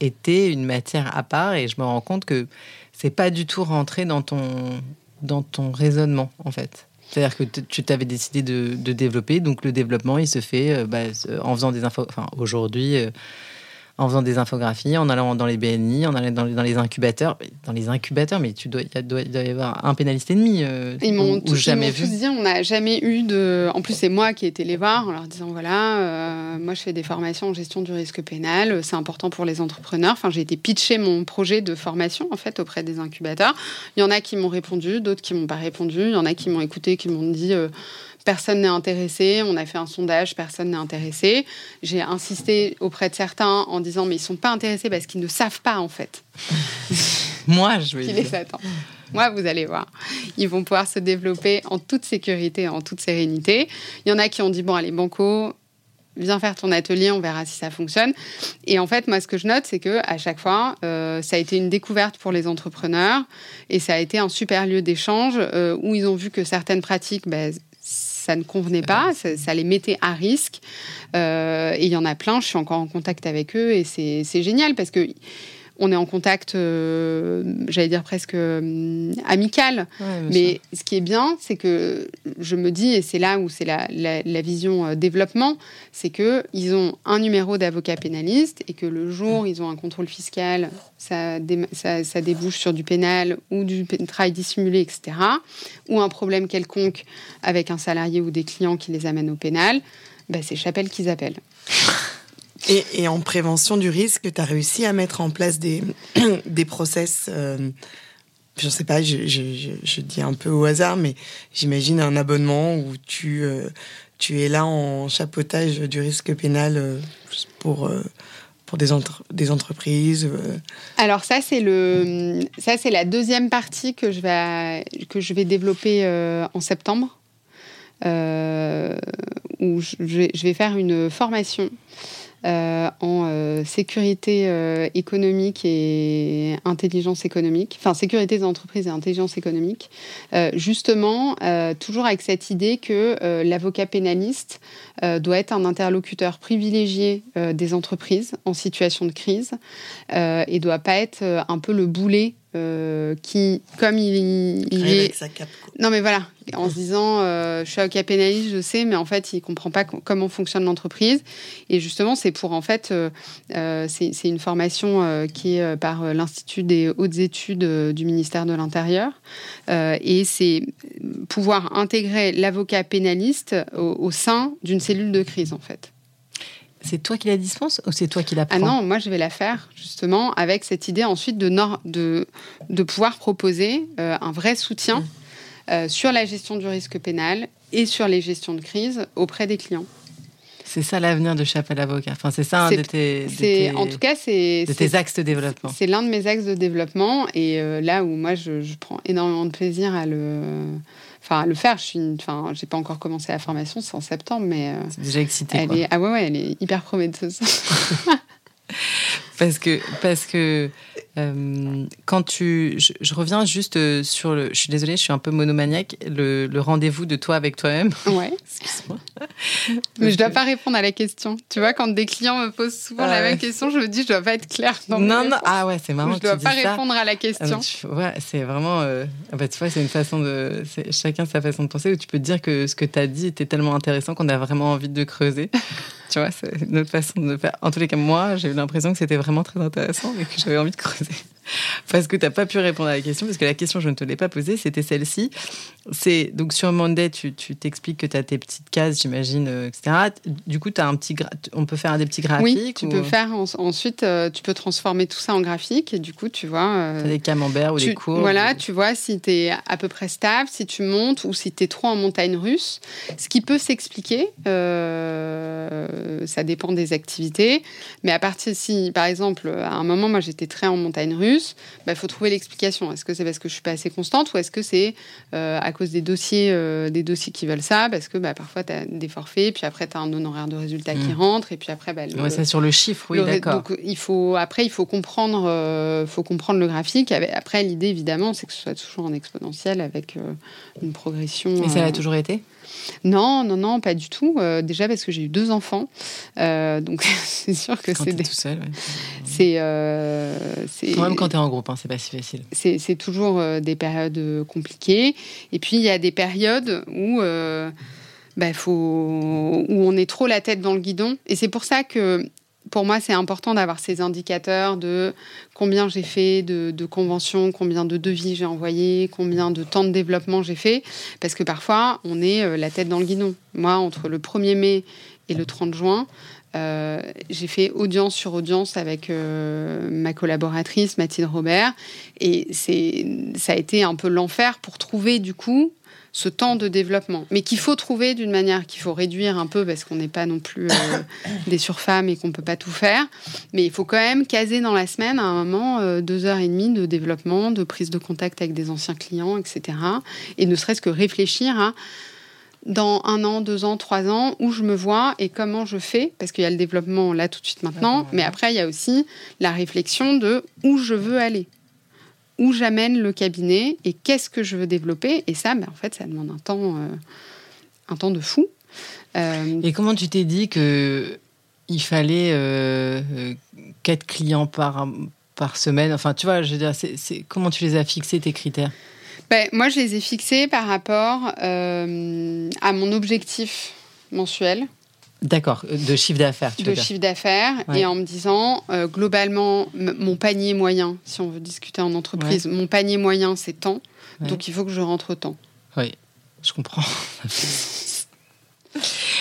était une matière à part. Et je me rends compte que c'est pas du tout rentré dans ton, dans ton raisonnement, en fait. C'est-à-dire que tu t'avais décidé de, de développer, donc le développement, il se fait euh, bah, en faisant des infos... Enfin, aujourd'hui, euh, en faisant des infographies, en allant dans les B N I, en allant dans les, dans les incubateurs. Dans les incubateurs, mais tu dois, il doit y avoir un pénaliste et demi. Euh, ils m'ont tous dit, on n'a jamais eu de... En plus, c'est moi qui ai été les voir, en leur disant, voilà, euh, moi, je fais des formations en gestion du risque pénal, c'est important pour les entrepreneurs. Enfin, j'ai été pitcher mon projet de formation, en fait, auprès des incubateurs. Il y en a qui m'ont répondu, d'autres qui ne m'ont pas répondu. Il y en a qui m'ont écouté, qui m'ont dit... Euh, personne n'est intéressé, on a fait un sondage, personne n'est intéressé. J'ai insisté auprès de certains en disant mais ils ne sont pas intéressés parce qu'ils ne savent pas en fait. Moi, je vais. Qui les attend. Moi, vous allez voir. Ils vont pouvoir se développer en toute sécurité, en toute sérénité. Il y en a qui ont dit bon, allez, banco, viens faire ton atelier, on verra si ça fonctionne. Et en fait, moi, ce que je note, c'est qu'à chaque fois, euh, ça a été une découverte pour les entrepreneurs et ça a été un super lieu d'échange euh, où ils ont vu que certaines pratiques, ben, ça ne convenait pas, ça, ça les mettait à risque. Euh, et il y en a plein, je suis encore en contact avec eux et c'est, c'est génial parce que on est en contact, euh, j'allais dire presque euh, amical. Ouais, mais ça. Ce qui est bien, c'est que je me dis, et c'est là où c'est la, la, la vision euh, développement, c'est qu'ils ont un numéro d'avocat pénaliste et que le jour où ils ont un contrôle fiscal, ça, dé, ça, ça débouche sur du pénal ou du travail dissimulé, et cetera. Ou un problème quelconque avec un salarié ou des clients qui les amènent au pénal, bah, c'est Chapelle qu'ils appellent. Et, et en prévention du risque, tu as réussi à mettre en place des, des process, euh, je ne sais pas, je, je, je, je dis un peu au hasard, mais j'imagine un abonnement où tu, euh, tu es là en chapeautage du risque pénal pour, pour des, entre, des entreprises. Alors ça c'est, le, ça, c'est la deuxième partie que je vais, que je vais développer en septembre, euh, où je, je vais faire une formation Euh, en euh, sécurité euh, économique et intelligence économique, enfin sécurité des entreprises et intelligence économique, euh, justement euh, toujours avec cette idée que euh, l'avocat pénaliste euh, doit être un interlocuteur privilégié euh, des entreprises en situation de crise euh, et doit pas être euh, un peu le boulet Euh, qui, comme il, il est... Avec sa cape, quoi. Non, mais voilà, en se disant, euh, je suis avocat pénaliste, je sais, mais en fait, il ne comprend pas co- comment fonctionne l'entreprise. Et justement, c'est pour, en fait, euh, euh, c'est, c'est une formation euh, qui est euh, par euh, l'Institut des hautes études euh, du ministère de l'Intérieur. Euh, et c'est pouvoir intégrer l'avocat pénaliste au, au sein d'une cellule de crise, en fait. C'est toi qui la dispense ou c'est toi qui la prends ? Ah non, moi je vais la faire justement avec cette idée ensuite de, nor- de, de pouvoir proposer euh, un vrai soutien mmh. euh, sur la gestion du risque pénal et sur les gestions de crise auprès des clients. C'est ça l'avenir de Chapelle Avocat. Enfin, c'est ça un c'est, de, tes, de, c'est, tes, en tout cas, c'est, de tes c'est, axes de développement. C'est l'un de mes axes de développement et euh, là où moi je, je prends énormément de plaisir à le... Enfin, le faire, je suis, une... enfin, j'ai pas encore commencé la formation, c'est en septembre, mais euh... c'est déjà excité. Elle quoi. Est... Ah ouais, ouais, elle est hyper prometteuse. parce que, parce que, euh, quand tu, je, je reviens juste sur le, je suis désolée, je suis un peu monomaniaque, le, le rendez-vous de toi avec toi-même. Ouais. Excuse-moi. Mais je dois pas répondre à la question. Tu vois, quand des clients me posent souvent ah, la ouais. même question, je me dis, je dois pas être claire. Dans non, non. Réponses. Ah ouais, c'est marrant. Je dois tu pas dis répondre ça. À la question. Ah, tu, ouais, c'est vraiment. Euh, bah, tu vois, c'est une façon de, c'est, chacun sa façon de penser où tu peux te dire que ce que t'as dit était tellement intéressant qu'on a vraiment envie de creuser. Tu vois, c'est une autre façon de faire. En tous les cas, moi, j'ai eu l'impression que c'était vraiment très intéressant et que j'avais envie de creuser. Parce que tu n'as pas pu répondre à la question, parce que la question, je ne te l'ai pas posée, c'était celle-ci. C'est, donc, sur Monday, tu, tu t'expliques que tu as tes petites cases, j'imagine, et cetera. Du coup, t'as un petit gra... on peut faire des petits graphiques. Oui, tu ou... peux faire... En... Ensuite, euh, tu peux transformer tout ça en graphique, et du coup, tu vois... Euh, t'as des camemberts ou tu... des courbes. Voilà, ou... tu vois si tu es à peu près stable, si tu montes, ou si tu es trop en montagne russe. Ce qui peut s'expliquer, euh, ça dépend des activités, mais à partir... Si, par exemple, à un moment, moi, j'étais très en montagne russe, il bah, faut trouver l'explication. Est-ce que c'est parce que je ne suis pas assez constante ou est-ce que c'est euh, à cause des dossiers, euh, des dossiers qui veulent ça? Parce que bah, parfois, tu as des forfaits, puis après, tu as un honoraire de résultat mmh. qui rentre, et puis après... Bah, le, ouais, c'est sur le chiffre, oui, le, d'accord. Donc, il faut, après, il faut comprendre, euh, faut comprendre le graphique. Après, l'idée, évidemment, c'est que ce soit toujours en exponentiel avec euh, une progression... Et ça euh... a toujours été? Non, non, non, pas du tout. Euh, déjà parce que j'ai eu deux enfants, euh, donc c'est sûr que quand c'est... Quand t'es des... tout seul, ouais. C'est... Euh, c'est... Même quand t'es en groupe, hein, c'est pas si facile. C'est, c'est toujours euh, des périodes compliquées. Et puis, il y a des périodes où... Euh, bah, faut... où on est trop la tête dans le guidon. Et c'est pour ça que... Pour moi, c'est important d'avoir ces indicateurs de combien j'ai fait de, de conventions, combien de devis j'ai envoyés, combien de temps de développement j'ai fait. Parce que parfois, on est la tête dans le guidon. Moi, entre le premier mai et le trente juin, euh, j'ai fait audience sur audience avec euh, ma collaboratrice, Mathilde Robert. Et c'est, ça a été un peu l'enfer pour trouver, du coup... ce temps de développement, mais qu'il faut trouver d'une manière, qu'il faut réduire un peu parce qu'on n'est pas non plus euh, des surfemmes et qu'on ne peut pas tout faire, mais il faut quand même caser dans la semaine à un moment euh, deux heures et demie de développement, de prise de contact avec des anciens clients, et cetera. Et ne serait-ce que réfléchir à dans un an, deux ans, trois ans, où je me vois et comment je fais, parce qu'il y a le développement là tout de suite maintenant, mais après il y a aussi la réflexion de où je veux aller. Où j'amène le cabinet et qu'est-ce que je veux développer. Et ça, ben, en fait, ça demande un temps, euh, un temps de fou. Euh... Et comment tu t'es dit qu'il fallait euh, quatre clients par, par semaine? Enfin, tu vois, je veux dire, c'est, c'est... comment tu les as fixés, tes critères? Ben, moi, je les ai fixés par rapport euh, à mon objectif mensuel. D'accord, de chiffre d'affaires, tu veux dire. De chiffre d'affaires, ouais. Et en me disant, euh, globalement, m- mon panier moyen, si on veut discuter en entreprise, ouais. Mon panier moyen, c'est temps, ouais. Donc il faut que je rentre temps. Oui, je comprends.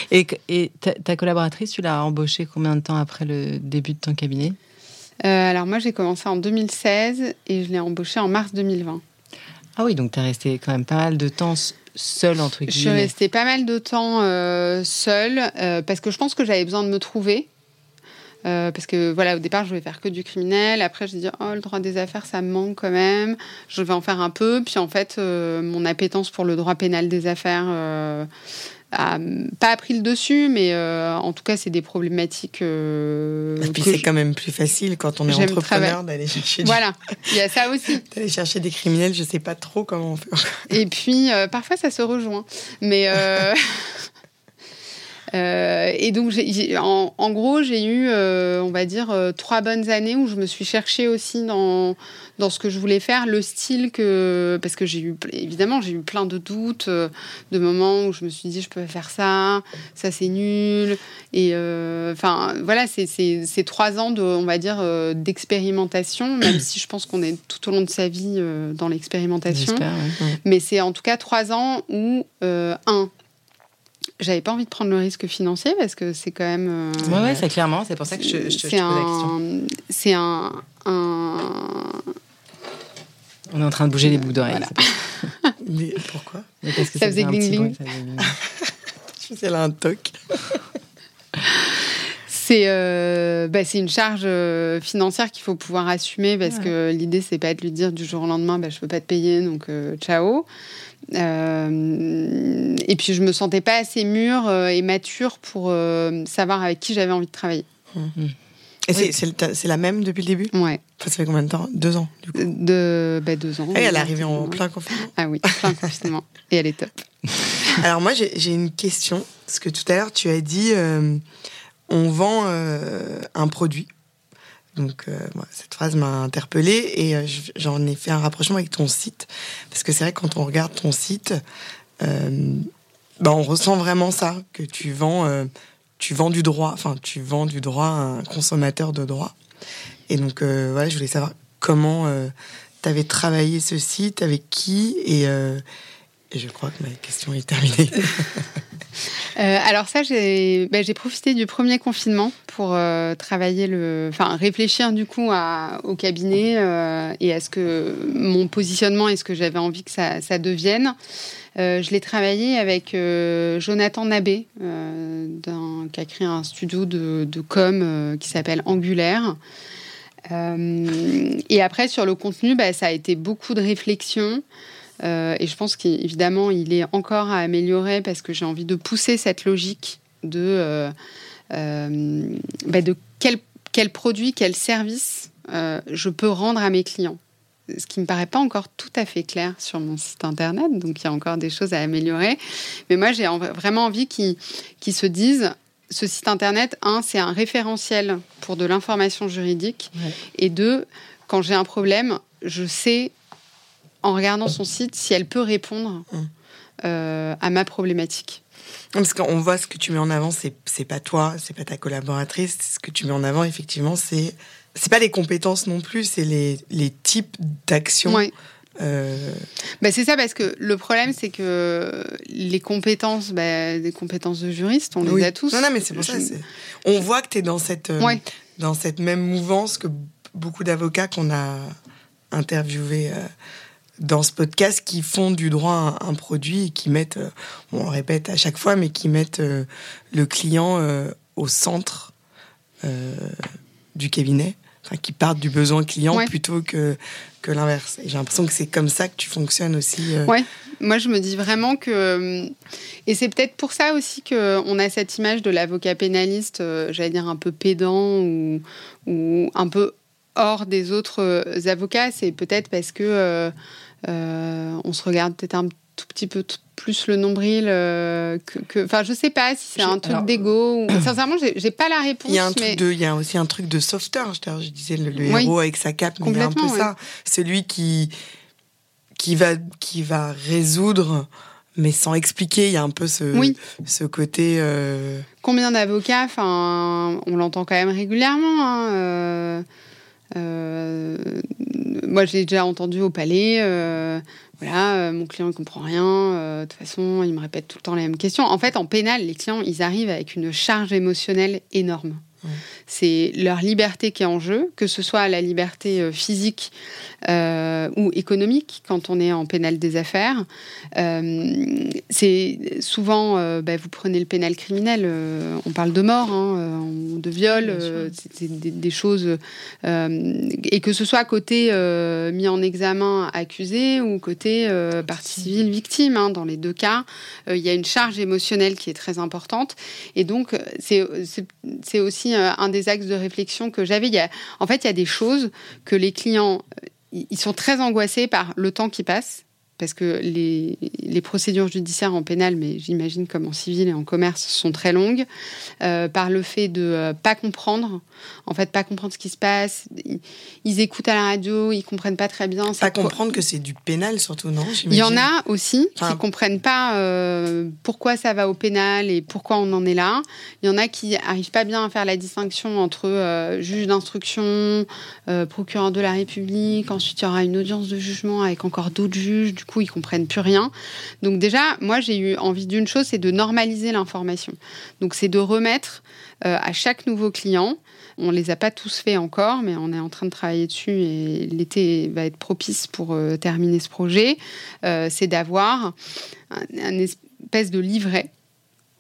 et et ta, ta collaboratrice, tu l'as embauchée combien de temps après le début de ton cabinet ? euh, Alors moi, j'ai commencé en deux mille seize et je l'ai embauchée en mars deux mille vingt. Ah oui, donc tu es resté quand même pas mal de temps seule, entre guillemets. Je suis restée pas mal de temps euh, seule euh, parce que je pense que j'avais besoin de me trouver. Euh, parce que voilà, au départ, je voulais faire que du criminel. Après, je me suis dit, oh, le droit des affaires, ça me manque quand même. Je vais en faire un peu. Puis en fait, euh, mon appétence pour le droit pénal des affaires euh, a pas pris le dessus, mais euh, en tout cas, c'est des problématiques. Euh, Et puis c'est je... quand même plus facile quand on est J'aime entrepreneur d'aller chercher. Du... Voilà, il y a ça aussi. D'aller chercher des criminels, je sais pas trop comment on fait. Et puis euh, parfois, ça se rejoint, mais. Euh... Euh, et donc, j'ai, j'ai, en, en gros, j'ai eu, euh, on va dire, euh, trois bonnes années où je me suis cherchée aussi dans, dans ce que je voulais faire, le style que... Parce que j'ai eu, évidemment, j'ai eu plein de doutes, euh, de moments où je me suis dit, je peux faire ça, ça c'est nul. Et enfin, euh, voilà, c'est, c'est, c'est trois ans, de, on va dire, euh, d'expérimentation, même si je pense qu'on est tout au long de sa vie euh, dans l'expérimentation. J'espère, ouais, ouais. Mais c'est en tout cas trois ans où, euh, un... J'avais pas envie de prendre le risque financier parce que c'est quand même. Euh, oui, ouais, c'est clairement, c'est pour ça que je, je, je te pose la question. C'est un, un. On est en train de bouger euh, les boucles d'oreilles. Voilà. Mais pourquoi ? Mais parce que ça, ça faisait gling-gling. Je faisais là un toc. C'est, euh, bah, c'est une charge euh, financière qu'il faut pouvoir assumer parce ouais. que l'idée, c'est pas de lui dire du jour au lendemain, bah, je peux pas te payer, donc euh, ciao. Euh, et puis je me sentais pas assez mûre euh, et mature pour euh, savoir avec qui j'avais envie de travailler. Mmh. Et oui. c'est, c'est, c'est la même depuis le début ? Ouais. Enfin, ça fait combien de temps ? Deux ans, du coup. De, bah, deux ans. Et elle est arrivée en plein confinement. Ah oui, plein confinement. Et elle est top. Alors moi, j'ai, j'ai une question. Parce que tout à l'heure, tu as dit euh, on vend euh, un produit. Donc, euh, moi, cette phrase m'a interpellée et euh, j'en ai fait un rapprochement avec ton site. Parce que c'est vrai que quand on regarde ton site, euh, ben, on ressent vraiment ça, que tu vends, euh, tu vends du droit, enfin, tu vends du droit à un consommateur de droit. Et donc, euh, voilà, je voulais savoir comment euh, tu avais travaillé ce site, avec qui, et, euh, et je crois que ma question est terminée. Euh, alors ça, j'ai, bah, j'ai profité du premier confinement pour euh, travailler le, enfin réfléchir du coup à, au cabinet euh, et à ce que mon positionnement et ce que j'avais envie que ça, ça devienne. Euh, je l'ai travaillé avec euh, Jonathan Nabé, euh, d'un, qui a créé un studio de, de com euh, qui s'appelle Angulaire. Euh, et après sur le contenu, bah, ça a été beaucoup de réflexion. Euh, et je pense qu'évidemment, il est encore à améliorer parce que j'ai envie de pousser cette logique de, euh, euh, bah de quel, quel produit, quel service euh, je peux rendre à mes clients. Ce qui ne me paraît pas encore tout à fait clair sur mon site internet, donc il y a encore des choses à améliorer. Mais moi, j'ai en, vraiment envie qu'ils, qu'ils se disent... Ce site internet, un, c'est un référentiel pour de l'information juridique. Ouais. Et deux, quand j'ai un problème, je sais... en regardant son site, si elle peut répondre euh, à ma problématique. Parce qu'on voit ce que tu mets en avant, c'est, c'est pas toi, c'est pas ta collaboratrice. Ce que tu mets en avant, effectivement, c'est, c'est pas les compétences non plus, c'est les, les types d'actions. Ouais. Euh... Bah c'est ça, parce que le problème, c'est que les compétences, bah, des compétences de juriste, on oui. les a tous. Non, non, mais c'est pour Je... ça. C'est... On voit que t'es dans cette, euh, ouais. dans cette même mouvance que beaucoup d'avocats qu'on a interviewés... Euh, dans ce podcast, qui font du droit un, un produit et qui mettent, euh, on le répète à chaque fois, mais qui mettent euh, le client euh, au centre euh, du cabinet, enfin, qui partent du besoin client ouais. plutôt que, que l'inverse. Et j'ai l'impression que c'est comme ça que tu fonctionnes aussi. Euh... Ouais. Moi, je me dis vraiment que... Et c'est peut-être pour ça aussi qu'on a cette image de l'avocat pénaliste, euh, j'allais dire un peu pédant ou, ou un peu hors des autres avocats. C'est peut-être parce que... Euh, Euh, on se regarde peut-être un tout petit peu t- plus le nombril euh, que... Enfin, je sais pas si c'est j'ai, un truc alors, d'égo. Ou... Sincèrement, j'ai, j'ai pas la réponse. Il y a un mais... truc de, il y a aussi un truc de sauveteur. Je, je disais le, le oui, héros avec sa cape, mais il y a un peu oui. ça. Celui qui qui va qui va résoudre, mais sans expliquer. Il y a un peu ce oui. ce côté. Euh... Combien d'avocats, enfin, on l'entend quand même régulièrement. Hein, euh... Euh, moi, je l'ai déjà entendu au palais. Euh, voilà, euh, mon client ne comprend rien. Euh, de toute façon, il me répète tout le temps les mêmes questions. En fait, en pénal, les clients, ils arrivent avec une charge émotionnelle énorme. Mmh. C'est leur liberté qui est en jeu, que ce soit la liberté physique euh, ou économique, quand on est en pénal des affaires. Euh, c'est souvent, euh, bah, vous prenez le pénal criminel, euh, on parle de mort, hein, de viol, euh, c'est, c'est des, des choses... Euh, et que ce soit côté euh, mis en examen accusé ou côté euh, partie civile victime, hein, dans les deux cas, il euh, y a une charge émotionnelle qui est très importante. Et donc, c'est, c'est, c'est aussi un des axes de réflexion que j'avais. Il y a, en fait, il y a des choses que les clients, ils sont très angoissés par le temps qui passe, parce que les, les procédures judiciaires en pénal, mais j'imagine comme en civil et en commerce, sont très longues, euh, par le fait de euh, pas comprendre, en fait, pas comprendre ce qui se passe. Ils, ils écoutent à la radio, ils comprennent pas très bien. Pas co- comprendre que c'est du pénal, surtout, non ? J'imagine. Il y en a aussi enfin... qui comprennent pas euh, pourquoi ça va au pénal et pourquoi on en est là. Il y en a qui arrivent pas bien à faire la distinction entre euh, juge d'instruction, euh, procureur de la République, ensuite il y aura une audience de jugement avec encore d'autres juges, du coup, ils comprennent plus rien. Donc déjà, moi, j'ai eu envie d'une chose, c'est de normaliser l'information. Donc c'est de remettre euh, à chaque nouveau client, on les a pas tous fait encore, mais on est en train de travailler dessus et l'été va être propice pour euh, terminer ce projet, euh, c'est d'avoir un, un espèce de livret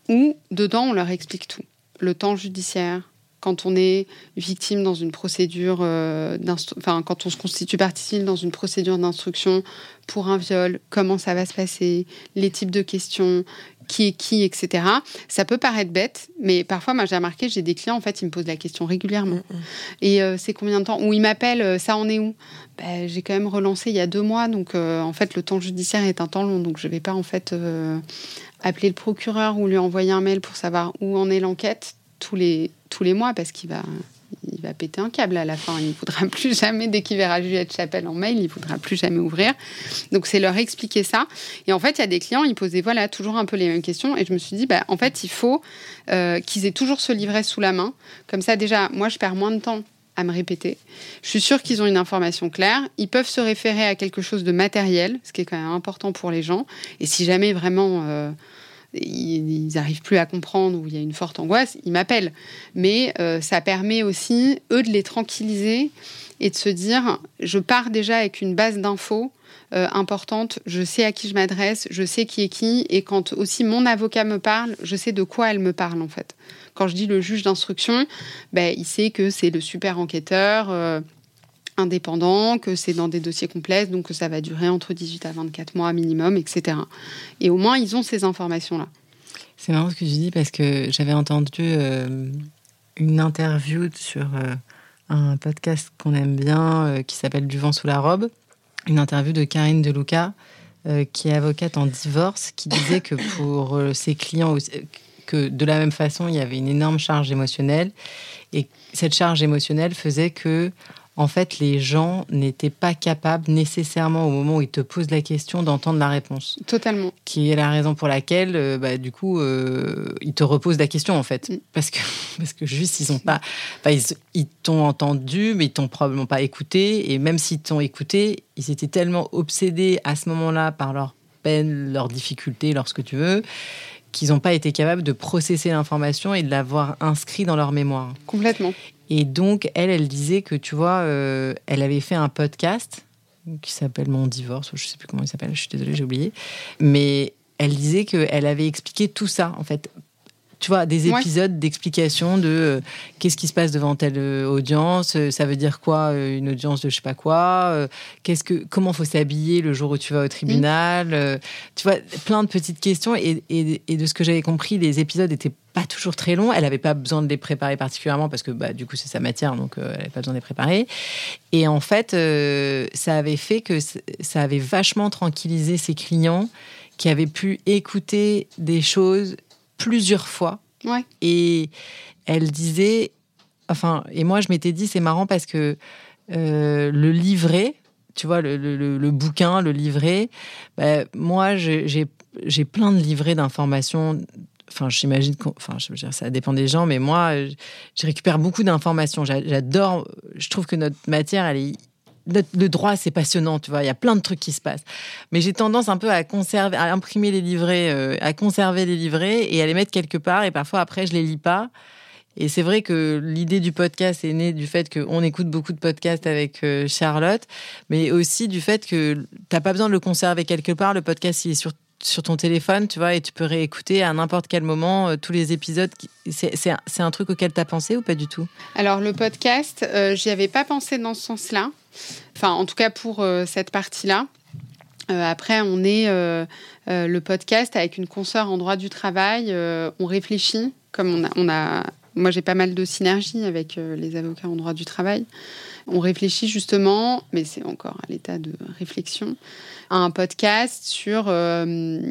où, dedans, on leur explique tout. Le temps judiciaire, quand on est victime dans une procédure, euh, enfin, quand on se constitue partie civile dans une procédure d'instruction pour un viol, comment ça va se passer, les types de questions, qui est qui, et cetera. Ça peut paraître bête, mais parfois, moi, j'ai remarqué, j'ai des clients, en fait, ils me posent la question régulièrement. Mmh. Et euh, c'est combien de temps ? Ou ils m'appellent, euh, ça en est où ? Ben, j'ai quand même relancé il y a deux mois, donc euh, en fait, le temps judiciaire est un temps long, donc je ne vais pas, en fait, euh, appeler le procureur ou lui envoyer un mail pour savoir où en est l'enquête tous les... tous les mois, parce qu'il va, il va péter un câble à la fin. Il ne voudra plus jamais, dès qu'il verra Juliette Chapelle en mail, il ne voudra plus jamais ouvrir. Donc, c'est leur expliquer ça. Et en fait, il y a des clients, ils posaient voilà, toujours un peu les mêmes questions. Et je me suis dit, bah, en fait, il faut euh, qu'ils aient toujours ce livret sous la main. Comme ça, déjà, moi, je perds moins de temps à me répéter. Je suis sûre qu'ils ont une information claire. Ils peuvent se référer à quelque chose de matériel, ce qui est quand même important pour les gens. Et si jamais, vraiment... Euh, ils n'arrivent plus à comprendre ou il y a une forte angoisse, ils m'appellent. Mais euh, ça permet aussi, eux, de les tranquilliser et de se dire, je pars déjà avec une base d'infos euh, importante, je sais à qui je m'adresse, je sais qui est qui, et quand aussi mon avocat me parle, je sais de quoi elle me parle, en fait. Quand je dis le juge d'instruction, ben, il sait que c'est le super enquêteur... Euh, indépendant, que c'est dans des dossiers complexes, donc que ça va durer entre dix-huit à vingt-quatre mois minimum, et cetera. Et au moins, ils ont ces informations-là. C'est marrant ce que tu dis, parce que j'avais entendu euh, une interview sur euh, un podcast qu'on aime bien, euh, qui s'appelle « Du vent sous la robe », une interview de Karine De Luca, euh, qui est avocate en divorce, qui disait que pour euh, ses clients... Aussi, euh, que de la même façon, il y avait une énorme charge émotionnelle, et cette charge émotionnelle faisait que en fait, les gens n'étaient pas capables nécessairement, au moment où ils te posent la question, d'entendre la réponse. Totalement. Qui est la raison pour laquelle, euh, bah, du coup, euh, ils te reposent la question, en fait. Mm. Parce que, parce que juste, ils ont pas... Bah, ils, ils t'ont entendu, mais ils t'ont probablement pas écouté. Et même s'ils t'ont écouté, ils étaient tellement obsédés à ce moment-là par leur peine, leurs difficultés, leur ce que tu veux, qu'ils n'ont pas été capables de processer l'information et de l'avoir inscrit dans leur mémoire. Complètement. Et donc, elle, elle disait que, tu vois, euh, elle avait fait un podcast qui s'appelle « Mon divorce », je ne sais plus comment il s'appelle, je suis désolée, j'ai oublié. Mais elle disait qu'elle avait expliqué tout ça, en fait. Tu vois, des épisodes ouais. d'explication de euh, qu'est-ce qui se passe devant telle euh, audience, euh, ça veut dire quoi euh, une audience de je sais pas quoi, euh, qu'est-ce que, comment faut s'habiller le jour où tu vas au tribunal, mmh. euh, tu vois, plein de petites questions. Et, et, et de ce que j'avais compris, les épisodes étaient pas toujours très longs. Elle avait pas besoin de les préparer particulièrement parce que bah, du coup c'est sa matière, donc euh, elle avait pas besoin de les préparer. Et en fait, euh, ça avait fait que ça avait vachement tranquillisé ses clients qui avaient pu écouter des choses plusieurs fois. Ouais. Et elle disait... Enfin, et moi, je m'étais dit, c'est marrant parce que euh, le livret, tu vois, le, le, le bouquin, le livret, bah, moi, j'ai, j'ai, j'ai plein de livrets d'informations... Enfin, j'imagine qu'on... Enfin, je veux dire, ça dépend des gens, mais moi, je récupère beaucoup d'informations. J'adore... Je trouve que notre matière, elle est... Le droit, c'est passionnant, tu vois. Il y a plein de trucs qui se passent. Mais j'ai tendance un peu à conserver, à imprimer les livrets, euh, à conserver les livrets et à les mettre quelque part. Et parfois, après, je les lis pas. Et c'est vrai que l'idée du podcast est née du fait qu'on écoute beaucoup de podcasts avec Charlotte, mais aussi du fait que tu n'as pas besoin de le conserver quelque part. Le podcast, il est sur, sur ton téléphone, tu vois, et tu peux réécouter à n'importe quel moment euh, tous les épisodes. Qui... C'est, c'est, c'est un truc auquel tu as pensé ou pas du tout ? Alors, le podcast, euh, j'y avais pas pensé dans ce sens-là. Enfin, en tout cas, pour euh, cette partie-là. Euh, après, on est euh, euh, le podcast avec une consoeur en droit du travail. Euh, on réfléchit, comme on a... On a moi, j'ai pas mal de synergies avec les avocats en droit du travail. On réfléchit justement, mais c'est encore à l'état de réflexion, à un podcast sur euh,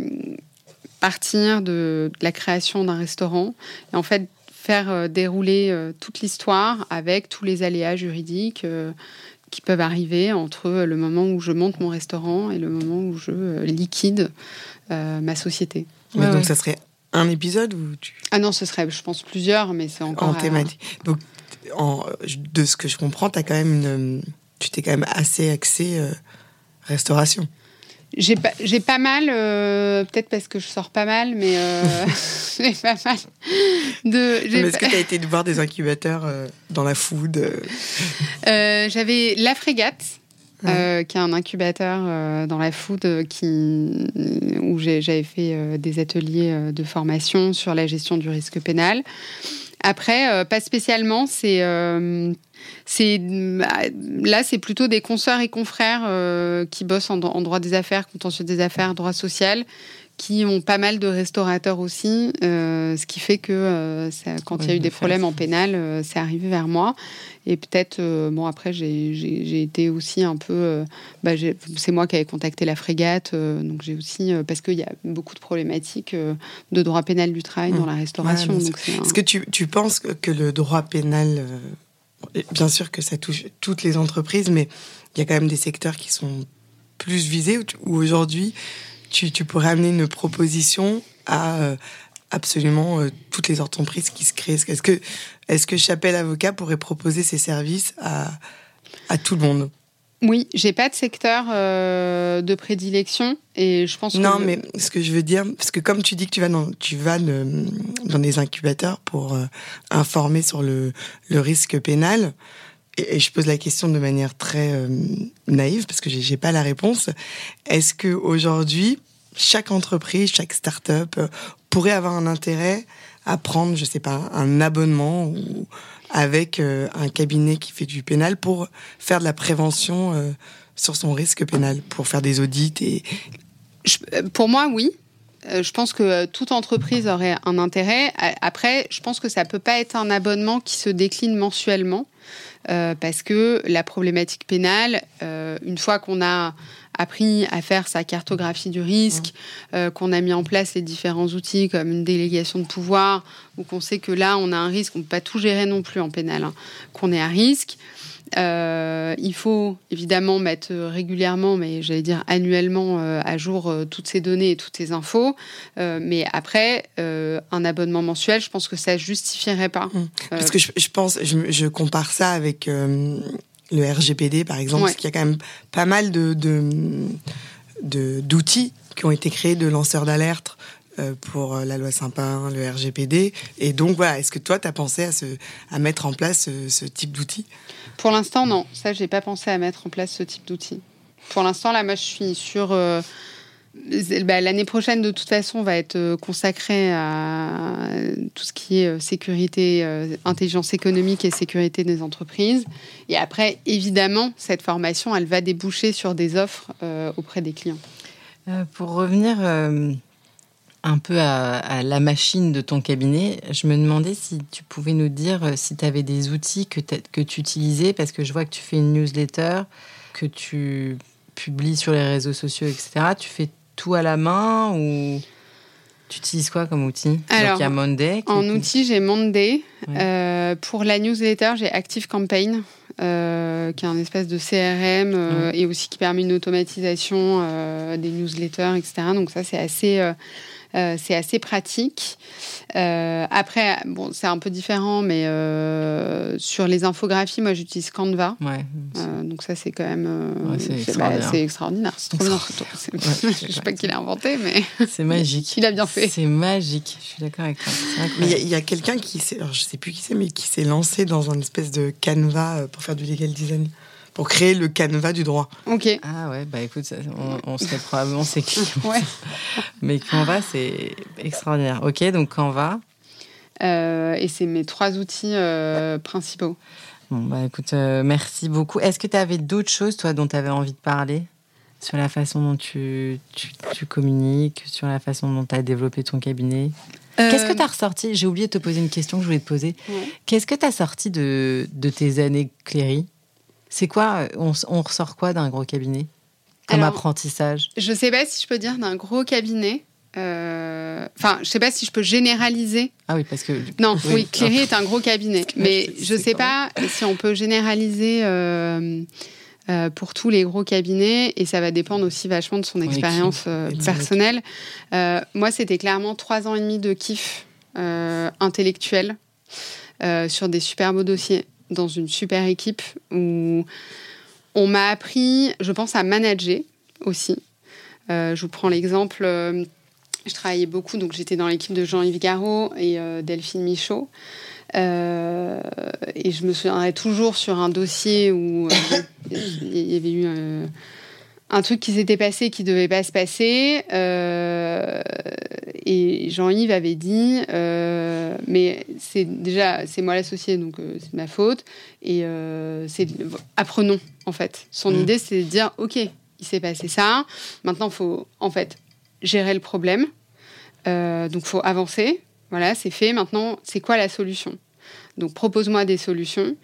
partir de, de la création d'un restaurant et en fait faire euh, dérouler euh, toute l'histoire avec tous les aléas juridiques euh, qui peuvent arriver entre le moment où je monte mon restaurant et le moment où je euh, liquide euh, ma société. Mais ouais, donc ouais. Ça serait... Un épisode ou tu... Ah non, ce serait, je pense, plusieurs, mais c'est encore... En thématique. À... Donc, en, de ce que je comprends, t'as quand même une, tu t'es quand même assez axée euh, restauration. J'ai pas, j'ai pas mal, euh, peut-être parce que je sors pas mal, mais euh, j'ai pas mal de... J'ai mais est-ce pas... que t'as été voir des incubateurs euh, dans la food euh... euh, J'avais La Frégate. Ouais. Euh, qui a un incubateur euh, dans la food euh, qui, où j'ai, j'avais fait euh, des ateliers euh, de formation sur la gestion du risque pénal. Après, euh, pas spécialement, c'est, euh, c'est, là, c'est plutôt des consoeurs et confrères euh, qui bossent en, en droit des affaires, contentieux des affaires, droit social, qui ont pas mal de restaurateurs aussi, euh, ce qui fait que euh, ça, quand il ouais, y a eu des problèmes ça. En pénal, euh, c'est arrivé vers moi. Et peut-être, euh, bon, après, j'ai, j'ai, j'ai été aussi un peu... Euh, bah, j'ai, c'est moi qui avais contacté La Frégate, euh, donc j'ai aussi... Euh, parce qu'il y a beaucoup de problématiques euh, de droit pénal du travail mmh. dans la restauration. Ouais, donc c'est un... Est-ce que tu, tu penses que le droit pénal... Euh, bien sûr que ça touche toutes les entreprises, mais il y a quand même des secteurs qui sont plus visés, ou, ou aujourd'hui... Tu, tu pourrais amener une proposition à euh, absolument euh, toutes les entreprises qui se créent. Est-ce que, est-ce que Chapelle Avocat pourrait proposer ses services à, à tout le monde ? Oui, j'ai pas de secteur euh, de prédilection et je pense. Non, que... mais ce que je veux dire, parce que comme tu dis que tu vas dans, tu vas le, dans des incubateurs pour euh, informer sur le, le risque pénal. Et je pose la question de manière très euh, naïve, parce que j'ai, j'ai pas la réponse. Est-ce que aujourd'hui, chaque entreprise, chaque start-up euh, pourrait avoir un intérêt à prendre, je sais pas, un abonnement ou avec euh, un cabinet qui fait du pénal pour faire de la prévention euh, sur son risque pénal, pour faire des audits et... Je, pour moi, oui. Je pense que toute entreprise aurait un intérêt. Après, je pense que ça peut pas être un abonnement qui se décline mensuellement, euh, parce que la problématique pénale, euh, une fois qu'on a appris à faire sa cartographie du risque, euh, qu'on a mis en place les différents outils comme une délégation de pouvoir, ou qu'on sait que là, on a un risque, on peut pas tout gérer non plus en pénal, hein, qu'on est à risque... Euh, il faut évidemment mettre régulièrement, mais j'allais dire annuellement, euh, à jour euh, toutes ces données et toutes ces infos. Euh, mais après, euh, un abonnement mensuel, je pense que ça justifierait pas. Euh... Parce que je, je pense, je, je compare ça avec euh, le R G P D par exemple, ouais. Parce qu'il y a quand même pas mal de, de, de, d'outils qui ont été créés de lanceurs d'alerte. Pour la loi Sapin, le R G P D. Et donc, voilà, est-ce que toi, tu as pensé à, ce, à mettre en place ce, ce type d'outil ? Pour l'instant, non. Ça, je n'ai pas pensé à mettre en place ce type d'outil. Pour l'instant, là, moi, je suis sur... Euh, bah, l'année prochaine, de toute façon, va être consacrée à tout ce qui est sécurité, euh, intelligence économique et sécurité des entreprises. Et après, évidemment, cette formation, elle va déboucher sur des offres euh, auprès des clients. Euh, pour revenir... Euh... un peu à, à la machine de ton cabinet, je me demandais si tu pouvais nous dire si tu avais des outils que, que tu utilisais, parce que je vois que tu fais une newsletter, que tu publies sur les réseaux sociaux, et cetera. Tu fais tout à la main ou tu utilises quoi comme outil ? Alors, il y a Monday. En est... outil, j'ai Monday. Ouais. Euh, pour la newsletter, j'ai ActiveCampaign. Euh, qui est un espèce de C R M euh, mmh. et aussi qui permet une automatisation euh, des newsletters, et cetera. Donc ça, c'est assez euh, Euh, c'est assez pratique. Euh, après, bon, c'est un peu différent, mais euh, sur les infographies, moi, j'utilise Canva. Ouais, euh, donc ça, c'est quand même... Euh, ouais, c'est, c'est extraordinaire. Bah, c'est extraordinaire. C'est trop extraordinaire. C'est... Ouais, je ne sais pas qui l'a inventé, mais... C'est magique. Il a bien fait. C'est magique. Je suis d'accord avec toi. Il y, y a quelqu'un qui s'est... Alors, je ne sais plus qui c'est, mais qui s'est lancé dans une espèce de Canva pour faire du legal design. Pour créer le canevas du droit. Ok. Ah ouais, bah écoute, ça, on, on serait probablement ses clients. Ouais. Mais Canva, c'est extraordinaire. Ok, donc Canva. Euh, et c'est mes trois outils euh, principaux. Bon, bah écoute, euh, merci beaucoup. Est-ce que tu avais d'autres choses, toi, dont tu avais envie de parler ? Sur la façon dont tu, tu, tu communiques, sur la façon dont tu as développé ton cabinet ? Qu'est-ce que tu as ressorti ? J'ai oublié de te poser une question que je voulais te poser. Ouais. Qu'est-ce que tu as sorti de, de tes années Cleary ? C'est quoi, on, on ressort quoi d'un gros cabinet comme Alors, apprentissage ? Je ne sais pas si je peux dire d'un gros cabinet. Euh... Enfin, je ne sais pas si je peux généraliser. Ah oui, parce que... Non, oui, oui Cleary est un gros cabinet. Mais c'est, je ne sais pas même. Si on peut généraliser euh, euh, pour tous les gros cabinets. Et ça va dépendre aussi vachement de son oui, expérience euh, personnelle. Euh, moi, c'était clairement trois ans et demi de kiff euh, intellectuel euh, sur des super beaux dossiers. Dans une super équipe où on m'a appris, je pense, à manager aussi. Euh, je vous prends l'exemple, euh, je travaillais beaucoup, donc j'étais dans l'équipe de Jean-Yves Garraud et euh, Delphine Michaud. Euh, et je me souviendrai toujours sur un dossier où il euh, y avait eu euh, un truc qui s'était passé qui ne devait pas se passer. Euh, et Jean-Yves avait dit euh, mais c'est déjà c'est moi l'associé donc euh, c'est de ma faute et euh, c'est apprenons en fait son mmh. idée c'est de dire ok il s'est passé ça maintenant faut en fait gérer le problème euh, donc faut avancer voilà c'est fait maintenant c'est quoi la solution donc propose-moi des solutions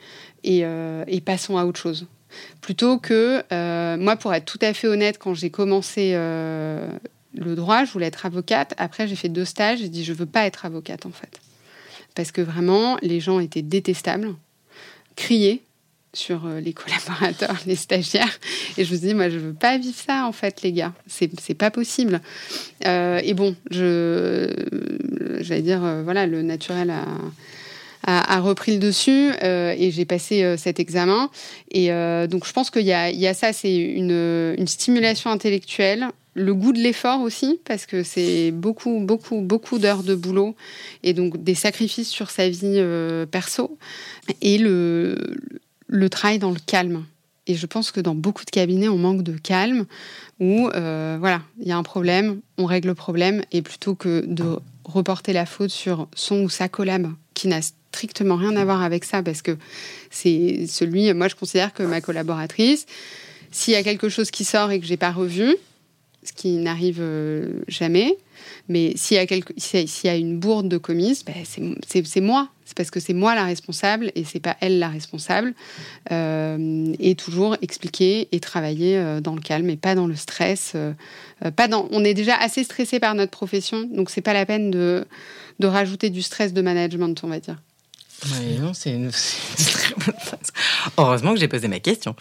et, euh, et passons à autre chose plutôt que euh, moi pour être tout à fait honnête quand j'ai commencé euh, le droit, je voulais être avocate. Après, j'ai fait deux stages. J'ai dit, je ne veux pas être avocate, en fait. Parce que vraiment, les gens étaient détestables, criaient sur les collaborateurs, les stagiaires. Et je me suis dit, moi, je ne veux pas vivre ça, en fait, les gars. C'est, c'est pas possible. Euh, et bon, je, j'allais dire, voilà, le naturel a... a repris le dessus euh, et j'ai passé euh, cet examen. Et euh, donc, je pense qu'il y a, il y a ça, c'est une, une stimulation intellectuelle, le goût de l'effort aussi, parce que c'est beaucoup, beaucoup, beaucoup d'heures de boulot et donc des sacrifices sur sa vie euh, perso et le, le travail dans le calme. Et je pense que dans beaucoup de cabinets, on manque de calme où, euh, voilà, il y a un problème, on règle le problème et plutôt que de reporter la faute sur son ou sa collab qui n'a strictement rien à voir avec ça parce que c'est celui... Moi, je considère que ma collaboratrice, s'il y a quelque chose qui sort et que je n'ai pas revu, ce qui n'arrive jamais, mais s'il y a, quelque, s'il y a une bourde de commise, ben c'est, c'est, c'est moi. C'est parce que c'est moi la responsable et ce n'est pas elle la responsable. Euh, et toujours expliquer et travailler dans le calme et pas dans le stress. Euh, pas dans, on est déjà assez stressé par notre profession, donc ce n'est pas la peine de, de rajouter du stress de management, on va dire. Oui, non, c'est une, c'est une très bonne phrase. Heureusement que j'ai posé ma question.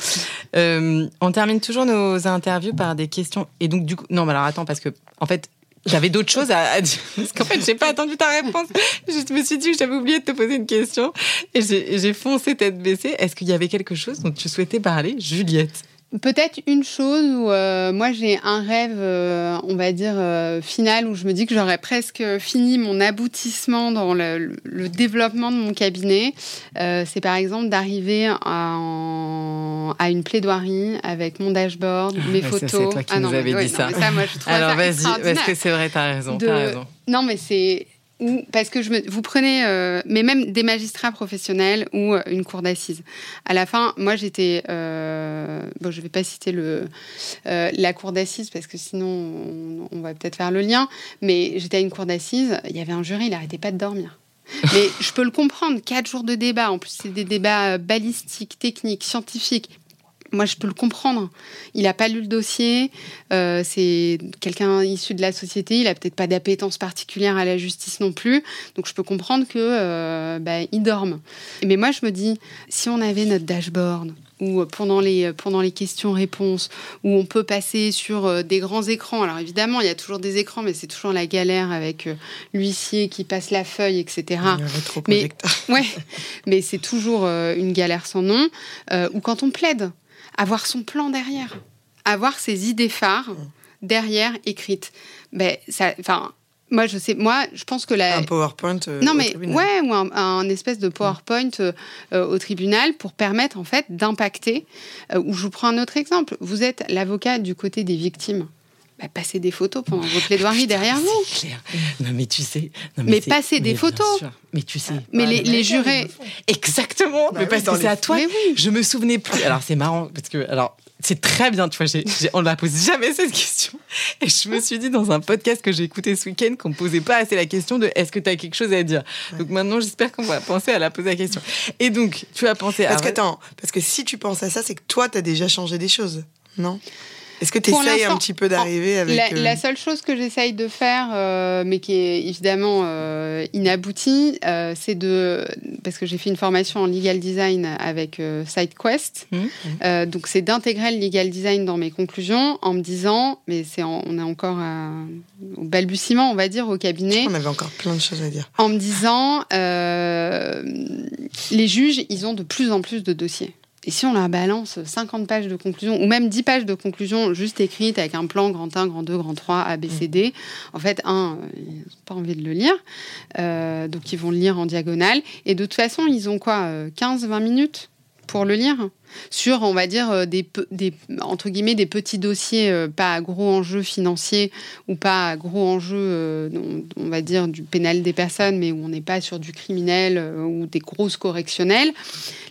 Euh, on termine toujours nos interviews par des questions. Et donc, du coup, non, mais alors attends, parce que, en fait, j'avais d'autres choses à, à dire. Parce qu'en fait, j'ai pas attendu ta réponse. Je me suis dit que j'avais oublié de te poser une question. Et j'ai, j'ai foncé tête baissée. Est-ce qu'il y avait quelque chose dont tu souhaitais parler, Juliette ? Peut-être une chose où euh, moi j'ai un rêve, euh, on va dire, euh, final, où je me dis que j'aurais presque fini mon aboutissement dans le, le développement de mon cabinet. Euh, c'est par exemple d'arriver à, en, à une plaidoirie avec mon dashboard, mes ouais, photos. Ça, c'est toi qui ah, non, nous avais ouais, dit ça. Non, ça moi, je Alors vas-y, parce que c'est vrai, t'as raison, de... t'as raison. Non mais c'est... Ou, parce que je me, vous prenez, euh, mais même des magistrats professionnels ou une cour d'assises. À la fin, moi j'étais, euh, bon, je vais pas citer le euh, la cour d'assises parce que sinon on, on va peut-être faire le lien. Mais j'étais à une cour d'assises, il y avait un jury, il n'arrêtait pas de dormir. Mais je peux le comprendre. Quatre jours de débat, en plus c'est des débats balistiques, techniques, scientifiques. Moi, je peux le comprendre. Il n'a pas lu le dossier. Euh, c'est quelqu'un issu de la société. Il n'a peut-être pas d'appétence particulière à la justice non plus. Donc, je peux comprendre qu'il euh, bah, dorme. Mais moi, je me dis, si on avait notre dashboard, ou pendant les, pendant les questions-réponses, où on peut passer sur des grands écrans. Alors évidemment, il y a toujours des écrans, mais c'est toujours la galère avec l'huissier qui passe la feuille, et cetera. Il y a un rétroprojecteur. Mais, ouais, mais c'est toujours une galère sans nom. Euh, ou quand on plaide, avoir son plan derrière, avoir ses idées phares derrière écrites. Ben, ça, enfin... Moi, je sais. Moi, je pense que la... un PowerPoint. Euh, non, mais au tribunal. Ouais, ou un, un espèce de PowerPoint euh, euh, au tribunal pour permettre en fait d'impacter. Euh, ou je vous prends un autre exemple. Vous êtes l'avocat du côté des victimes. Bah, passez des photos pendant vos plaidoiries putain, derrière vous. C'est clair. Non, mais tu sais. Non, mais mais passez des mais photos. Mais tu sais. Mais les, les jurés. Exactement. Mais parce que c'est à toi. Oui. Je me souvenais plus. Alors, c'est marrant parce que. Alors, c'est très bien. Tu vois, j'ai, j'ai, on ne la pose jamais cette question. Et je me suis dit dans un podcast que j'ai écouté ce week-end qu'on ne posait pas assez la question de est-ce que tu as quelque chose à dire. Ouais. Donc maintenant, j'espère qu'on va penser à la poser la question. Et donc, tu as pensé à. Parce que, attends, parce que si tu penses à ça, c'est que toi, tu as déjà changé des choses. Non ? Est-ce que tu essayes un petit peu d'arriver avec... La, euh... la seule chose que j'essaye de faire, euh, mais qui est évidemment euh, inaboutie, euh, c'est de... Parce que j'ai fait une formation en legal design avec euh, SideQuest. Mmh. Euh, donc, c'est d'intégrer le legal design dans mes conclusions en me disant... Mais c'est en, on est encore à, au balbutiement, on va dire, au cabinet. On avait encore plein de choses à dire. En me disant, euh, les juges, ils ont de plus en plus de dossiers. Et si on leur balance cinquante pages de conclusion, ou même dix pages de conclusion juste écrites avec un plan grand un, grand deux, grand trois, A, B, C, D, en fait, un, ils n'ont pas envie de le lire, euh, donc ils vont le lire en diagonale. Et de toute façon, ils ont quoi, quinze à vingt minutes pour le lire sur, on va dire, des, des, entre guillemets, des petits dossiers, euh, pas à gros enjeux financiers ou pas à gros enjeux, euh, on, on va dire, du pénal des personnes, mais où on n'est pas sur du criminel euh, ou des grosses correctionnelles.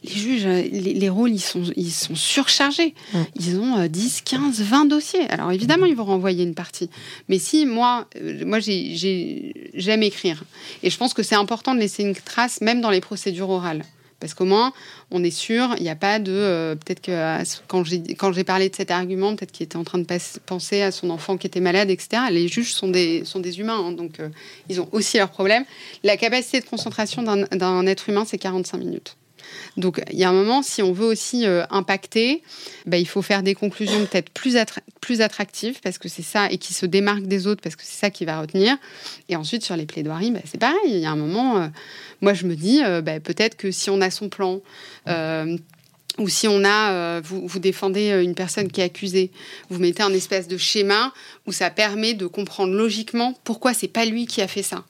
Les juges, les, les rôles, ils sont, ils sont surchargés. Mmh. Ils ont euh, dix, quinze, vingt dossiers. Alors, évidemment, ils vont renvoyer une partie. Mais si, moi, euh, moi j'ai, j'ai, j'aime écrire. Et je pense que c'est important de laisser une trace, même dans les procédures orales. Parce qu'au moins, on est sûr, il n'y a pas de... Euh, peut-être que euh, quand, j'ai, quand j'ai parlé de cet argument, peut-être qu'il était en train de pas, penser à son enfant qui était malade, et cetera. Les juges sont des, sont des humains, hein, donc euh, ils ont aussi leurs problèmes. La capacité de concentration d'un, d'un être humain, c'est quarante-cinq minutes. Donc, il y a un moment, si on veut aussi euh, impacter, bah, il faut faire des conclusions peut-être plus, attra- plus attractives, parce que c'est ça, et qui se démarquent des autres, parce que c'est ça qui va retenir. Et ensuite, sur les plaidoiries, bah, c'est pareil. Il y a un moment, euh, moi, je me dis, euh, bah, peut-être que si on a son plan... Euh, Ou si on a, euh, vous, vous défendez une personne qui est accusée, vous mettez un espèce de schéma où ça permet de comprendre logiquement pourquoi c'est pas lui qui a fait ça.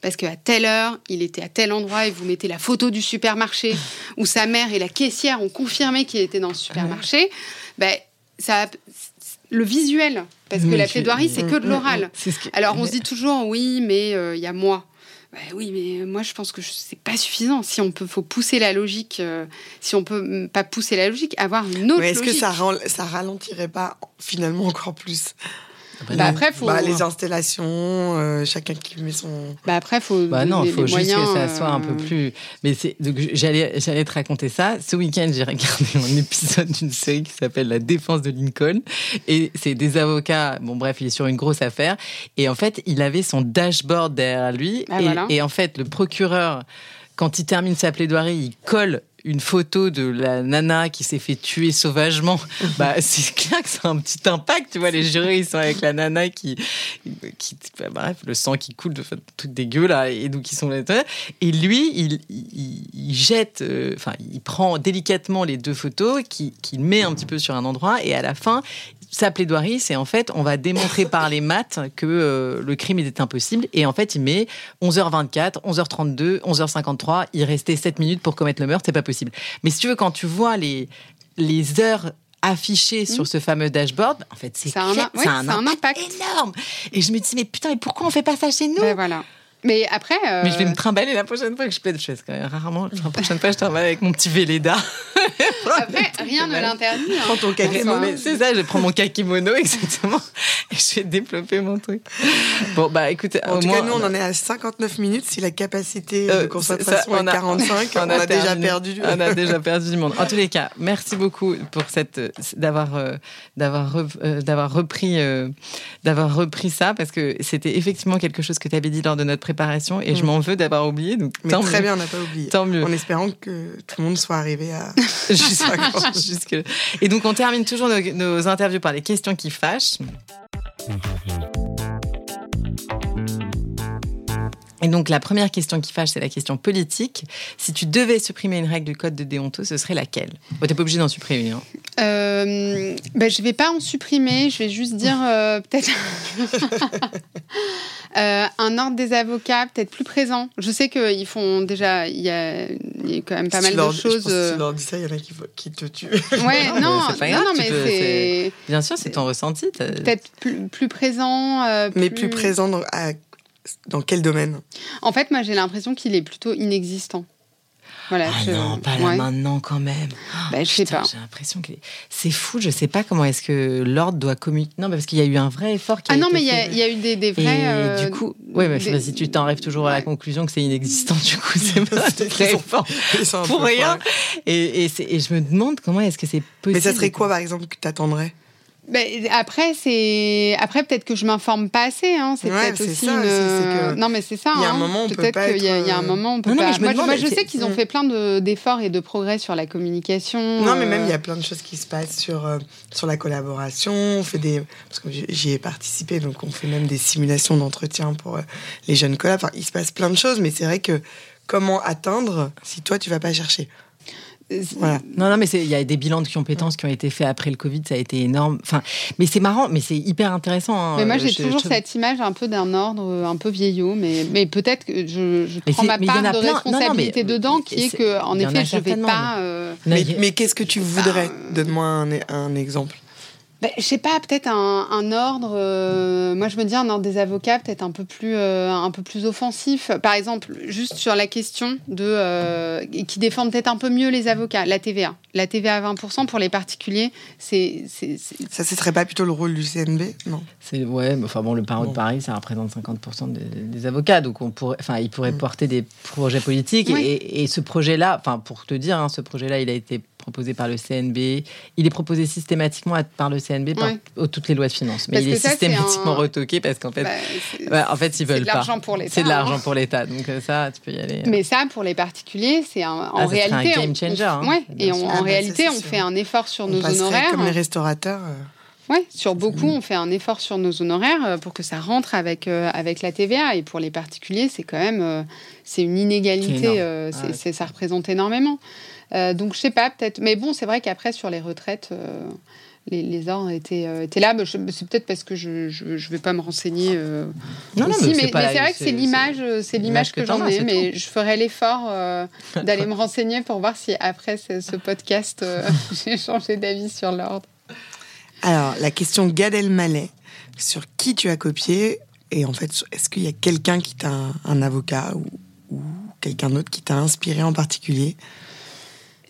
Parce qu'à telle heure, il était à tel endroit, et vous mettez la photo du supermarché où sa mère et la caissière ont confirmé qu'il était dans ce supermarché, ben, ça, le visuel, parce que la plaidoirie, c'est que de l'oral. Alors on se dit toujours, oui, mais il euh, y a moi. Ben oui, mais moi, je pense que c'est pas suffisant. Si on peut, faut pousser la logique. Euh, si on peut pas pousser la logique, avoir une autre mais est-ce logique. Est-ce que ça, ral- ça ralentirait pas finalement encore plus? Bah, bah après, faut bah, les installations, euh, chacun qui met son. Bah après, faut. Bah non, les, faut les juste moyens, que ça soit un euh... peu plus. Mais c'est donc j'allais, j'allais te raconter ça. Ce week-end, j'ai regardé un épisode d'une série qui s'appelle La Défense de Lincoln, et c'est des avocats. Bon bref, il est sur une grosse affaire, et en fait, il avait son dashboard derrière lui, ah, et, voilà. Et en fait, le procureur, quand il termine sa plaidoirie, il colle une photo de la nana qui s'est fait tuer sauvagement, bah, c'est clair que ça a un petit impact, tu vois, les jurés, ils sont avec la nana qui, qui bah, bref, le sang qui coule, de fait, tout dégueu, là, et donc ils sont là, et lui, il, il, il jette, enfin, euh, il prend délicatement les deux photos, qu'il qui met un petit peu sur un endroit, et à la fin, sa plaidoirie, c'est en fait, on va démontrer par les maths que euh, le crime était impossible, et en fait, il met onze heures vingt-quatre, onze heures trente-deux, onze heures cinquante-trois, il restait sept minutes pour commettre le meurtre, c'est pas possible. Mais si tu veux, quand tu vois les, les heures affichées mmh. sur ce fameux dashboard, en fait, c'est ça, clair, a, ouais, ça a un, ça impact, un impact énorme. Et je me dis, mais putain, mais pourquoi on fait pas ça chez nous ? Ben voilà. Mais après... Euh... Mais je vais me trimballer la prochaine fois que je plaide. Je fais quand même rarement. La prochaine fois, je trimballe avec mon petit Véleda. Après, rien ne l'interdit. Hein. Prends ton kakimono. C'est ça, je prends mon kakimono, exactement. Et je vais développer mon truc. Bon, bah écoutez... En tout moins, cas, nous, on en est à cinquante-neuf minutes. Si la capacité euh, de concentration ça, on est à quarante-cinq, on, on, a, on a déjà perdu. On a déjà perdu du monde. En tous les cas, merci beaucoup pour cette, d'avoir, euh, d'avoir, euh, d'avoir, repris, euh, d'avoir repris ça, parce que c'était effectivement quelque chose que tu avais dit lors de notre préparation préparation et mmh. je m'en veux d'avoir oublié. Donc, mais tant très mieux. Bien, on n'a pas oublié. Tant mieux. En espérant que tout le monde soit arrivé à... Jusque-là. Et donc, on termine toujours nos, nos interviews par les questions qui fâchent. Et donc, la première question qui fâche, c'est la question politique. Si tu devais supprimer une règle du code de déonto, ce serait laquelle ? Bon, t'es pas obligée d'en supprimer. Hein. Euh, ben, je vais pas en supprimer. Je vais juste dire euh, peut-être euh, un ordre des avocats peut-être plus présent. Je sais qu'ils font déjà... Il y, y a quand même pas si mal de choses. Je pense que si leur dit ça, il y en a qui, qui te tuent. Ouais, non, non, c'est pas grave, non, non, mais peux, c'est... c'est... Bien sûr, c'est ton ressenti. T'as... Peut-être plus, plus présent. Euh, plus... Mais plus présent dans, à... Dans quel domaine ? En fait, moi, j'ai l'impression qu'il est plutôt inexistant. Voilà, ah je... non, pas là ouais. maintenant quand même. Bah, oh, je putain, sais pas. J'ai l'impression que c'est fou. Je sais pas comment est-ce que l'ordre doit communiquer. Non, parce qu'il y a eu un vrai effort. Qui ah a non, été mais il y, y a eu des, des vrais. Et euh... du coup, ouais, mais bah, si tu t'en rêves toujours ouais. à la conclusion que c'est inexistant, du coup, c'est pas très fort pour rien. Et, et, c'est... et je me demande comment est-ce que c'est possible. Mais ça serait quoi, par exemple, que t'attendrais ? Ben, après, c'est... après, peut-être que je ne m'informe pas assez. Hein. C'est ouais, peut-être c'est aussi ça, une... c'est que... Non, mais c'est ça. Il y a un moment, on peut pas être... Il y a un moment, on peut pas... Moi, moi je sais qu'ils ont fait plein de, d'efforts et de progrès sur la communication. Non, euh... mais même, il y a plein de choses qui se passent sur, euh, sur la collaboration. On fait des... Parce que j'y ai participé, donc on fait même des simulations d'entretien pour euh, les jeunes collabs. Enfin, il se passe plein de choses, mais c'est vrai que comment atteindre si toi, tu ne vas pas chercher ? Voilà. Non, non, mais il y a des bilans de compétences qui ont été faits après le Covid, ça a été énorme. Enfin, mais c'est marrant, mais c'est hyper intéressant. Hein. Mais moi, j'ai je, toujours je... cette image un peu d'un ordre un peu vieillot, mais, mais peut-être que je, je prends ma part de plein. Responsabilité non, non, mais, dedans, qui est que, en effet, en je ne vais pas. Euh... Mais, mais qu'est-ce que tu voudrais ? Donne-moi un, un exemple. Ben, je sais pas, peut-être un, un ordre. Euh, moi, je me dis un ordre des avocats, peut-être un peu plus, euh, un peu plus offensif. Par exemple, juste sur la question de euh, qui défendent peut-être un peu mieux les avocats, la T V A, la T V A à vingt pour cent pour les particuliers. C'est, c'est, c'est... ça, ce serait pas plutôt le rôle du C N B, non ? C'est ouais, mais enfin bon, le barreau de Paris, ça représente cinquante pour cent des, des avocats, donc on pourrait, enfin, ils pourraient mmh. porter des projets politiques. Oui. Et, et ce projet-là, enfin, pour te dire, hein, ce projet-là, il a été proposé par le C N B. Il est proposé systématiquement par le C N B, par ouais. toutes les lois de finances. Mais parce il est ça, systématiquement un... retoqué parce qu'en fait, bah, bah, en fait ils veulent pas. C'est de l'argent pour l'État. C'est de l'argent hein. pour l'État. Donc ça, tu peux y aller. Mais ça, pour les particuliers, c'est un... en ah, réalité... un game changer. On... Hein, ouais. Et on, ah, en bah, réalité, ça, on fait un effort sur on nos honoraires. Comme les restaurateurs... Euh... Oui, sur beaucoup, on fait un effort sur nos honoraires pour que ça rentre avec, euh, avec la T V A. Et pour les particuliers, c'est quand même... Euh, c'est une inégalité. C'est euh, c'est, ah, ouais. c'est, ça représente énormément. Euh, donc, je sais pas, peut-être... Mais bon, c'est vrai qu'après, sur les retraites... Euh... Les, les ordres étaient, euh, étaient là. Je, c'est peut-être parce que je je, je vais pas me renseigner euh, non, aussi. Non, mais, mais, mais c'est vrai que c'est, c'est l'image, c'est, c'est l'image que, que j'en ai. Mais tout. Je ferai l'effort euh, d'aller me renseigner pour voir si après ce, ce podcast euh, j'ai changé d'avis sur l'ordre. Alors la question Gad Elmaleh, sur qui tu as copié et en fait est-ce qu'il y a quelqu'un qui t'a un, un avocat ou, ou quelqu'un d'autre qui t'a inspiré en particulier ?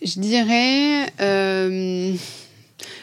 Je dirais. Euh...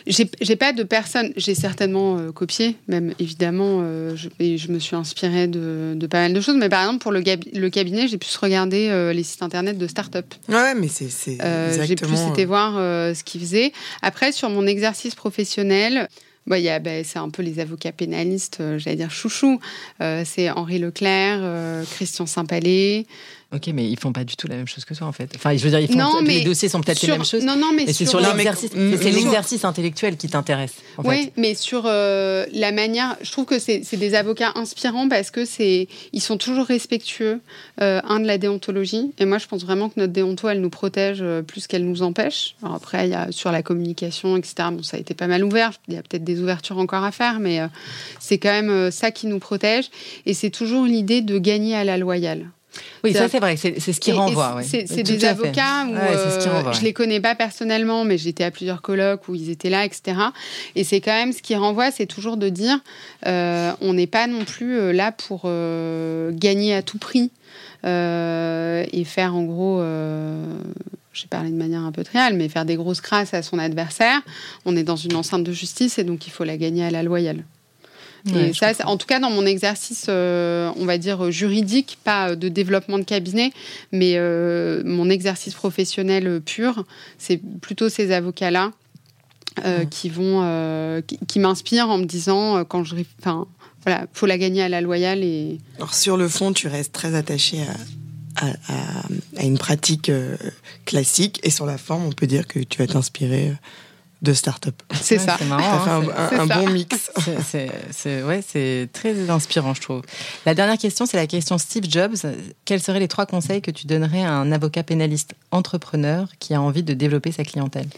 J'ai, j'ai pas de personne. J'ai certainement euh, copié, même évidemment. Euh, je, et je me suis inspirée de, de pas mal de choses. Mais par exemple, pour le, gabi- le cabinet, j'ai pu regarder euh, les sites internet de start-up. Ouais, mais c'est, c'est euh, exactement. J'ai pu c'était voir euh, ce qu'ils faisaient. Après, sur mon exercice professionnel. Bah, y a, bah, c'est un peu les avocats pénalistes, euh, j'allais dire chouchou. Euh, c'est Henri Leclerc, euh, Christian Saint-Palais. Ok, mais ils font pas du tout la même chose que toi, en fait. Enfin, je veux dire, ils font non, t- mais les dossiers sont peut-être sur... les mêmes choses. Non, non, mais sur... c'est sur non, l'exercice, mais... c'est l'exercice intellectuel qui t'intéresse. En oui, fait. Mais sur euh, la manière, je trouve que c'est, c'est des avocats inspirants parce que c'est, ils sont toujours respectueux, euh, un de la déontologie. Et moi, je pense vraiment que notre déonto, elle nous protège euh, plus qu'elle nous empêche. Alors après, il y a sur la communication, et cetera. Bon, ça a été pas mal ouvert. Il y a peut-être des ouvertures encore à faire, mais euh, c'est quand même euh, ça qui nous protège. Et c'est toujours l'idée de gagner à la loyale. Oui, c'est ça, c'est vrai, c'est, c'est ce qui renvoie. C'est, ouais. c'est, c'est des avocats où ouais, euh, c'est renvoie, je ne les connais pas personnellement, mais j'étais à plusieurs colloques où ils étaient là, et cetera. Et c'est quand même ce qui renvoie, c'est toujours de dire euh, on n'est pas non plus là pour euh, gagner à tout prix euh, et faire en gros. Euh, J'ai parlé de manière un peu triale, mais faire des grosses crasses à son adversaire, on est dans une enceinte de justice et donc il faut la gagner à la loyale. Ouais, et ça, en tout cas, dans mon exercice, euh, on va dire juridique, pas de développement de cabinet, mais euh, mon exercice professionnel pur, c'est plutôt ces avocats-là euh, ouais. qui vont, euh, qui, qui m'inspirent en me disant euh, quand je, enfin, voilà, faut la gagner à la loyale. Et... Alors, sur le fond, tu restes très attaché à, à, à, à une pratique euh, classique, et sur la forme, on peut dire que tu vas t'inspirer de start-up. C'est ouais, ça. C'est marrant. T'as fait hein, un, c'est, un, c'est un bon mix. C'est, c'est, c'est, ouais, c'est très inspirant, je trouve. La dernière question, c'est la question Steve Jobs. Quels seraient les trois conseils que tu donnerais à un avocat pénaliste entrepreneur qui a envie de développer sa clientèle ?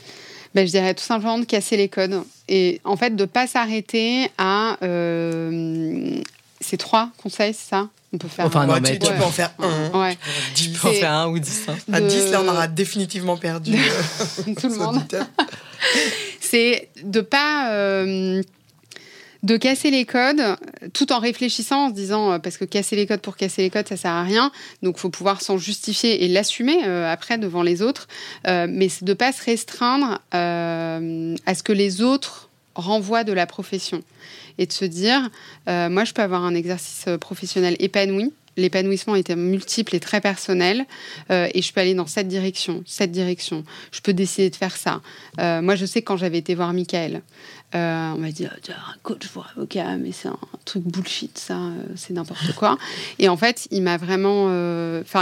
Ben, je dirais tout simplement de casser les codes et en fait de pas s'arrêter à euh... ces trois conseils, c'est ça ? On peut faire. Enfin, un... non, ouais, mais tu, tu ouais. peux en faire un. Ouais. Tu peux en faire un ou dix. Hein. De... À dix, là, on aura définitivement perdu de... tout le monde. C'est de pas euh... de casser les codes, tout en réfléchissant, en se disant parce que casser les codes pour casser les codes, ça sert à rien. Donc, faut pouvoir s'en justifier et l'assumer euh, après devant les autres. Euh, mais c'est de pas se restreindre euh, à ce que les autres renvoient de la profession et de se dire, euh, moi, je peux avoir un exercice professionnel épanoui. L'épanouissement est multiple et très personnel euh, et je peux aller dans cette direction, cette direction. Je peux décider de faire ça. Euh, moi, je sais que quand j'avais été voir Michael, euh, on m'a dit oh, « Tu as un coach pour avocat, mais c'est un truc bullshit, ça, euh, c'est n'importe quoi. » Et en fait, il m'a vraiment... Enfin,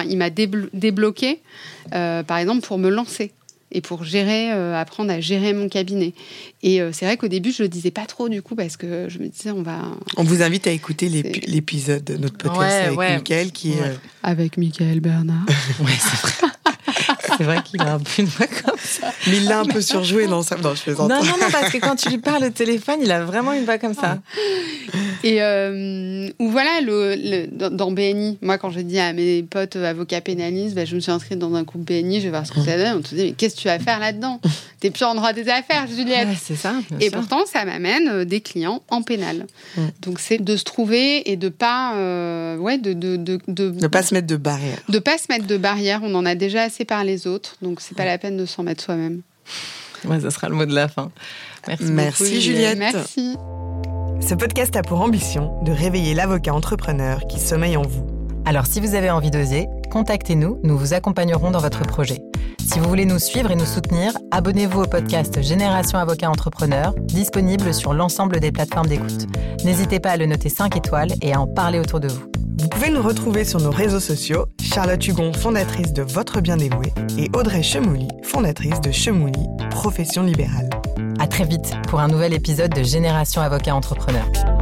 euh, il m'a déblo- débloqué, euh, par exemple, pour me lancer et pour gérer, euh, apprendre à gérer mon cabinet. Et euh, c'est vrai qu'au début, je le disais pas trop, du coup, parce que je me disais, on va... On vous invite à écouter l'ép- l'épisode de notre podcast ouais, avec ouais. Michael, qui ouais. est... Euh... Avec Michael Bernard. Oui, c'est vrai. C'est vrai qu'il a un peu une voix comme ça. Mais il l'a un peu surjoué, non, ça... non, je plaisante. Non, non, non, parce que quand tu lui parles au téléphone, il a vraiment une voix comme ça. Et euh, ou voilà, le, le, dans B N I, moi, quand j'ai dit à mes potes avocats pénalistes, bah, je me suis inscrite dans un groupe B N I, je vais voir ce que ça donne. On te dit, mais qu'est-ce que tu vas faire là-dedans ? T'es plus en droit des affaires, Juliette. Ouais, c'est ça. Et sûr. Pourtant, ça m'amène des clients en pénal. Ouais. Donc, c'est de se trouver et de pas... Euh, ouais, de... De, de, de, de pas se mettre de barrière. De pas se mettre de barrière. On en a déjà assez par les autres, donc c'est pas la peine de s'en mettre soi-même. Ouais, ça sera le mot de la fin. Merci, merci beaucoup, Juliette. Merci. Ce podcast a pour ambition de réveiller l'avocat entrepreneur qui sommeille en vous. Alors, si vous avez envie d'oser, contactez-nous, nous vous accompagnerons dans votre projet. Si vous voulez nous suivre et nous soutenir, abonnez-vous au podcast Génération Avocats Entrepreneurs, disponible sur l'ensemble des plateformes d'écoute. N'hésitez pas à le noter cinq étoiles et à en parler autour de vous. Vous pouvez nous retrouver sur nos réseaux sociaux, Charlotte Hugon, fondatrice de Votre Bien Dévoué, et Audrey Chemouly, fondatrice de Chemouly Profession Libérale. À très vite pour un nouvel épisode de Génération Avocats Entrepreneurs.